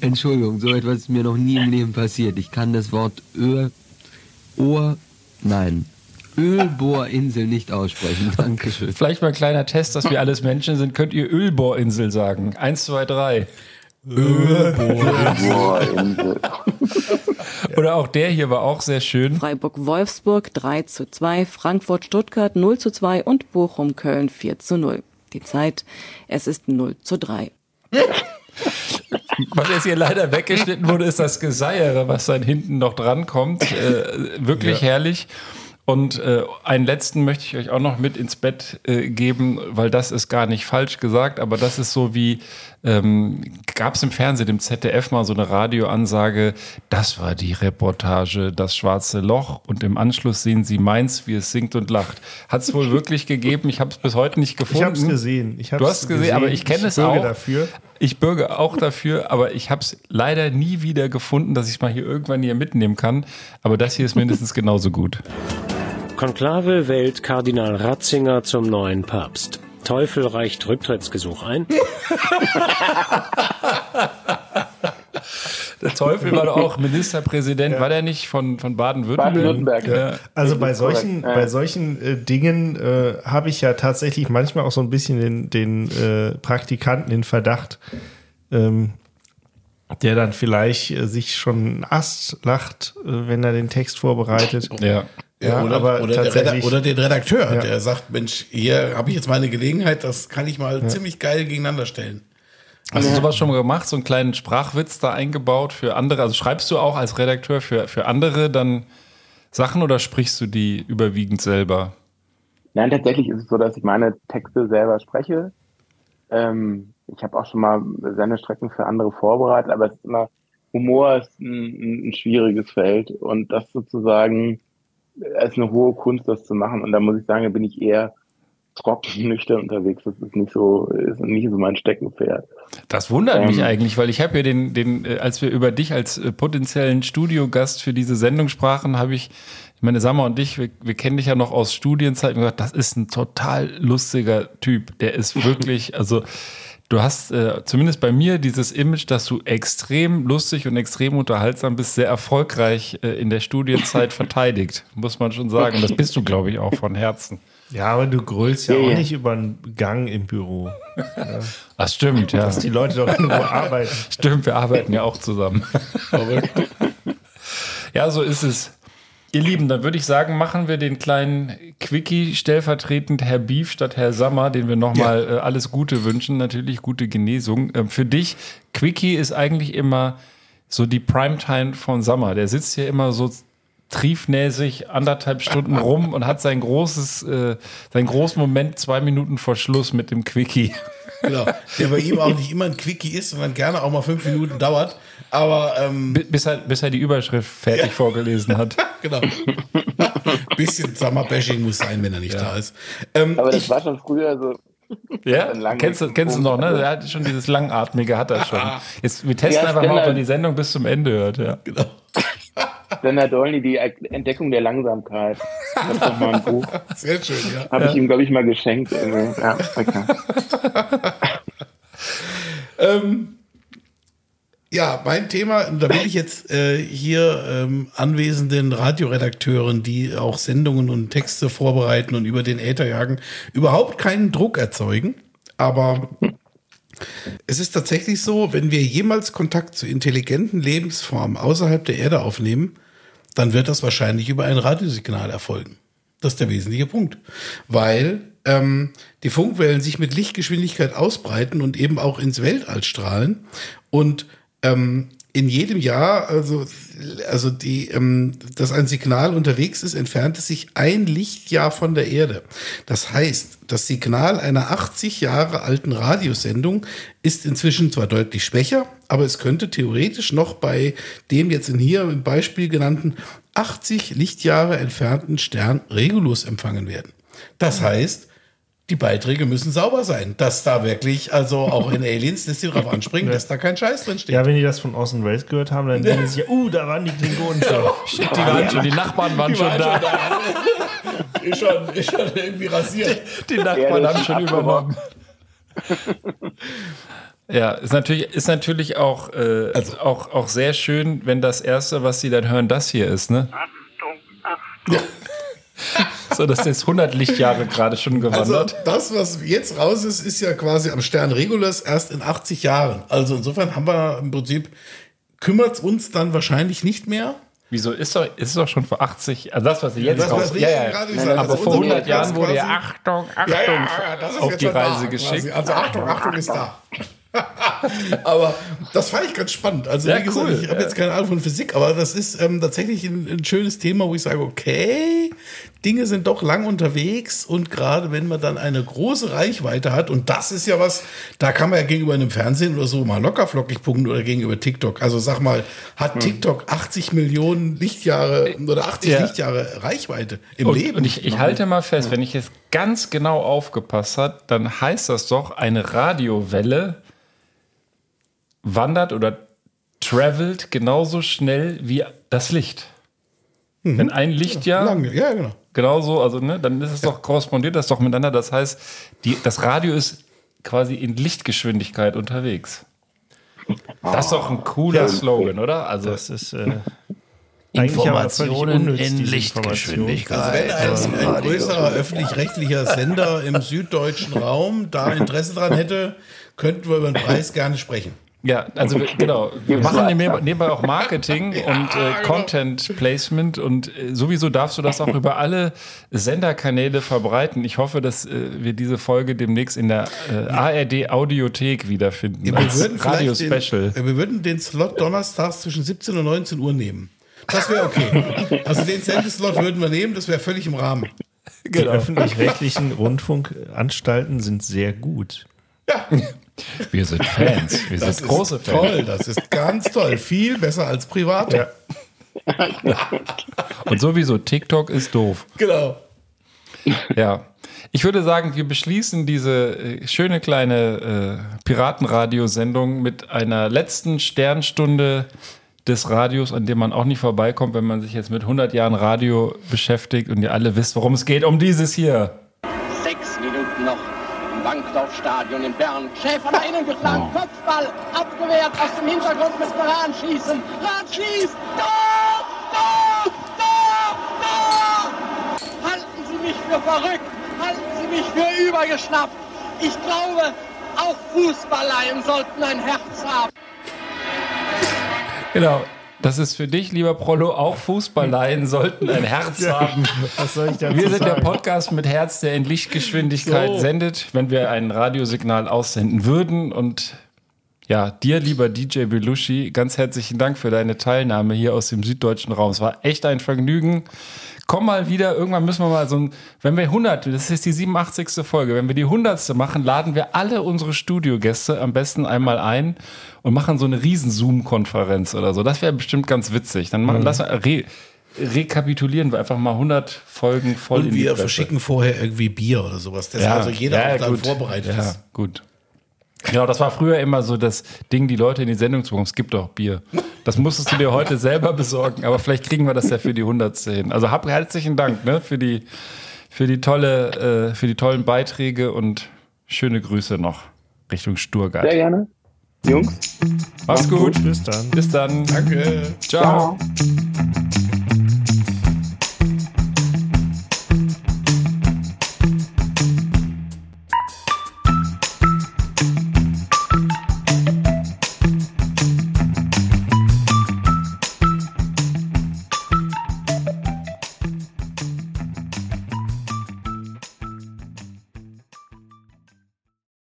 Entschuldigung, so etwas ist mir noch nie im Leben passiert. Ich kann das Wort Ölbohrinsel nicht aussprechen. Dankeschön. Vielleicht mal ein kleiner Test, dass wir alles Menschen sind. Könnt ihr Ölbohrinsel sagen? 1, 2, 3. Ölbohrinsel. Oder auch der hier war auch sehr schön. Freiburg-Wolfsburg 3:2, Frankfurt-Stuttgart 0:2 und Bochum-Köln 4:0. Die Zeit, es ist 0:3. Was jetzt hier leider weggeschnitten wurde, ist das Geseiere, was dann hinten noch dran kommt. Wirklich herrlich. Und einen letzten möchte ich euch auch noch mit ins Bett geben, weil das ist gar nicht falsch gesagt, aber das ist so wie, gab es im Fernsehen, im ZDF mal so eine Radioansage, das war die Reportage, das schwarze Loch und im Anschluss sehen Sie Mainz, wie es singt und lacht. Hat es wohl wirklich gegeben, ich habe es bis heute nicht gefunden. Ich habe es gesehen. Du hast es gesehen, aber ich kenne es auch. Dafür. Ich bürge auch dafür, aber ich habe es leider nie wieder gefunden, dass ich es mal hier irgendwann hier mitnehmen kann. Aber das hier ist mindestens genauso gut. Konklave wählt Kardinal Ratzinger zum neuen Papst. Teufel reicht Rücktrittsgesuch ein. Der Teufel war doch auch Ministerpräsident, ja. War der nicht von Baden-Württemberg? Baden-Württemberg, ja. Also bei solchen Dingen habe ich ja tatsächlich manchmal auch so ein bisschen den Praktikanten in Verdacht, der dann vielleicht sich schon Ast lacht, wenn er den Text vorbereitet. Ja. Ja, oder den Redakteur, ja. Der sagt, Mensch, hier habe ich jetzt mal eine Gelegenheit, das kann ich mal ziemlich geil gegeneinander stellen. Hast du sowas schon mal gemacht, so einen kleinen Sprachwitz da eingebaut für andere? Also schreibst du auch als Redakteur für andere dann Sachen oder sprichst du die überwiegend selber? Nein, tatsächlich ist es so, dass ich meine Texte selber spreche. Ich habe auch schon mal Sendestrecken für andere vorbereitet, aber Humor ist ein schwieriges Feld und das sozusagen ist eine hohe Kunst, das zu machen. Und da muss ich sagen, da bin ich eher trocken, nüchtern unterwegs. Das ist nicht so mein Steckenpferd. Das wundert mich eigentlich, weil ich habe ja als wir über dich als potenziellen Studiogast für diese Sendung sprachen, habe ich meine, Sammer und ich, wir kennen dich ja noch aus Studienzeiten, gesagt, das ist ein total lustiger Typ. Der ist wirklich, also du hast zumindest bei mir dieses Image, dass du extrem lustig und extrem unterhaltsam bist, sehr erfolgreich in der Studienzeit verteidigt, muss man schon sagen. Das bist du, glaube ich, auch von Herzen. Ja, aber du grölst ja auch nicht über einen Gang im Büro. Ja. Das stimmt, ja. Dass die Leute doch nur arbeiten. Stimmt, wir arbeiten ja auch zusammen. Ja, so ist es. Ihr Lieben, dann würde ich sagen, machen wir den kleinen Quickie stellvertretend Herr Beef statt Herr Sammer, den wir nochmal alles Gute wünschen, natürlich gute Genesung. Für dich, Quickie ist eigentlich immer so die Primetime von Sammer. Der sitzt hier immer so triefnäsig 1,5 Stunden rum und hat seinen großen Moment 2 Minuten vor Schluss mit dem Quickie. Genau, der bei ihm auch nicht immer ein Quickie ist, sondern gerne auch mal 5 Minuten dauert. Aber bis er die Überschrift fertig vorgelesen hat. Genau. Bisschen Summer-Bashing muss sein, wenn er nicht da ist. Aber das war schon früher so. Ja, kennst du noch, ne? Er hat schon dieses Langatmige, hat er schon. Jetzt, wir testen einfach mal, ob er die Sendung bis zum Ende hört. Ja. Genau. Stendhal Dolny, die Entdeckung der Langsamkeit. Das ist doch mal ein Buch. Sehr schön, ja. Habe ich ihm, glaube ich, mal geschenkt. Ja, okay. Ja, mein Thema, da will ich jetzt hier anwesenden Radioredakteuren, die auch Sendungen und Texte vorbereiten und über den Äther jagen, überhaupt keinen Druck erzeugen. Aber es ist tatsächlich so, wenn wir jemals Kontakt zu intelligenten Lebensformen außerhalb der Erde aufnehmen, dann wird das wahrscheinlich über ein Radiosignal erfolgen. Das ist der wesentliche Punkt. Weil die Funkwellen sich mit Lichtgeschwindigkeit ausbreiten und eben auch ins Weltall strahlen und in jedem Jahr, also dass ein Signal unterwegs ist, entfernt es sich 1 Lichtjahr von der Erde. Das heißt, das Signal einer 80 Jahre alten Radiosendung ist inzwischen zwar deutlich schwächer, aber es könnte theoretisch noch bei dem jetzt hier im Beispiel genannten 80 Lichtjahre entfernten Stern Regulus empfangen werden. Das heißt, die Beiträge müssen sauber sein, dass da wirklich, also auch in Aliens, dass die drauf anspringen, dass da kein Scheiß drin steht. Ja, wenn die das von Orson Welles gehört haben, dann denken sie, da waren die Klingonen schon. Shit, die waren schon, die Nachbarn waren schon da. Ist schon irgendwie rasiert. Die Nachbarn haben schon übernommen. Ja, ist natürlich auch, auch sehr schön, wenn das Erste, was sie dann hören, das hier ist, ne? Achtung. Ja. So, das ist jetzt 100 Lichtjahre gerade schon gewandert. Also das, was jetzt raus ist, ist ja quasi am Stern Regulus erst in 80 Jahren. Also insofern haben wir im Prinzip, kümmert es uns dann wahrscheinlich nicht mehr. Wieso? Ist doch schon vor 80, also das, was ich jetzt raus... Aber vor 100 Jahren wurde ja Achtung auf die Reise geschickt. Also Achtung ist da. Aber das fand ich ganz spannend. Also ja, wie gesagt, cool. Ich habe jetzt keine Ahnung von Physik, aber das ist tatsächlich ein schönes Thema, wo ich sage, okay, Dinge sind doch lang unterwegs und gerade wenn man dann eine große Reichweite hat, und das ist ja was, da kann man ja gegenüber einem Fernsehen oder so mal lockerflockig punkten oder gegenüber TikTok. Also sag mal, hat TikTok 80 Millionen Lichtjahre oder 80 Lichtjahre Reichweite im Leben? Und ich halte mal fest, wenn ich jetzt ganz genau aufgepasst habe, dann heißt das doch, eine Radiowelle wandert oder travelt genauso schnell wie das Licht. Mhm. Wenn ein Lichtjahr genauso, also ne, dann ist es doch korrespondiert das doch miteinander. Das heißt, das Radio ist quasi in Lichtgeschwindigkeit unterwegs. Das ist doch ein cooler Slogan, oder? Also das ist Informationen in Lichtgeschwindigkeit. Also wenn ein größerer öffentlich-rechtlicher Sender im süddeutschen Raum da Interesse dran hätte, könnten wir über den Preis gerne sprechen. Ja, also genau. Wir machen nebenbei auch Marketing und Content Placement und sowieso darfst du das auch über alle Senderkanäle verbreiten. Ich hoffe, dass wir diese Folge demnächst in der ARD Audiothek wiederfinden. Ja, als Radio-Special. Wir würden den Slot donnerstags zwischen 17 und 19 Uhr nehmen. Das wäre okay. Also den Sendeslot würden wir nehmen, das wäre völlig im Rahmen. Genau. Die öffentlich-rechtlichen Rundfunkanstalten sind sehr gut. Ja. Wir sind Fans. Wir sind große Fans. Toll, das ist ganz toll. Viel besser als privat. Ja. Und sowieso, TikTok ist doof. Genau. Ja. Ich würde sagen, wir beschließen diese schöne kleine Piratenradiosendung mit einer letzten Sternstunde des Radios, an dem man auch nicht vorbeikommt, wenn man sich jetzt mit 100 Jahren Radio beschäftigt und ihr alle wisst, worum es geht, um dieses hier. 6 Minuten noch. Bankdorfstadion in Bern. Schäfer nach innen geschlagen, Kopfball, abgewehrt, aus dem Hintergrund müssen wir Rahn schießen. Rahn schießt! Tor! Tor! Tor! Tor! Halten Sie mich für verrückt, halten Sie mich für übergeschnappt. Ich glaube, auch Fußballleien sollten ein Herz haben. Genau. Das ist für dich, lieber Prollo, auch Fußballleien sollten ein Herz haben. Was soll ich dazu sagen? Wir sind der Podcast mit Herz, der in Lichtgeschwindigkeit sendet, wenn wir ein Radiosignal aussenden würden. Und ja, dir, lieber DJ Belushi, ganz herzlichen Dank für deine Teilnahme hier aus dem süddeutschen Raum. Es war echt ein Vergnügen. Komm mal wieder, irgendwann müssen wir mal so ein, wenn wir 100, das ist die 87. Folge, wenn wir die 100. machen, laden wir alle unsere Studiogäste am besten einmal ein und machen so eine riesen Zoom-Konferenz oder so. Das wäre bestimmt ganz witzig. Dann machen, rekapitulieren wir einfach mal 100 Folgen voll. Und in wir verschicken vorher irgendwie Bier oder sowas. Das also jeder auch dann vorbereitet ist. Ja, gut. Genau, das war früher immer so das Ding, die Leute in die Sendung zu bringen. Es gibt doch Bier. Das musstest du dir heute selber besorgen, aber vielleicht kriegen wir das ja für die 100. hin. Also herzlichen Dank, ne, für die tollen Beiträge und schöne Grüße noch Richtung Stuttgart. Sehr gerne. Jungs. Mach's gut. Bis dann. Danke. Ciao.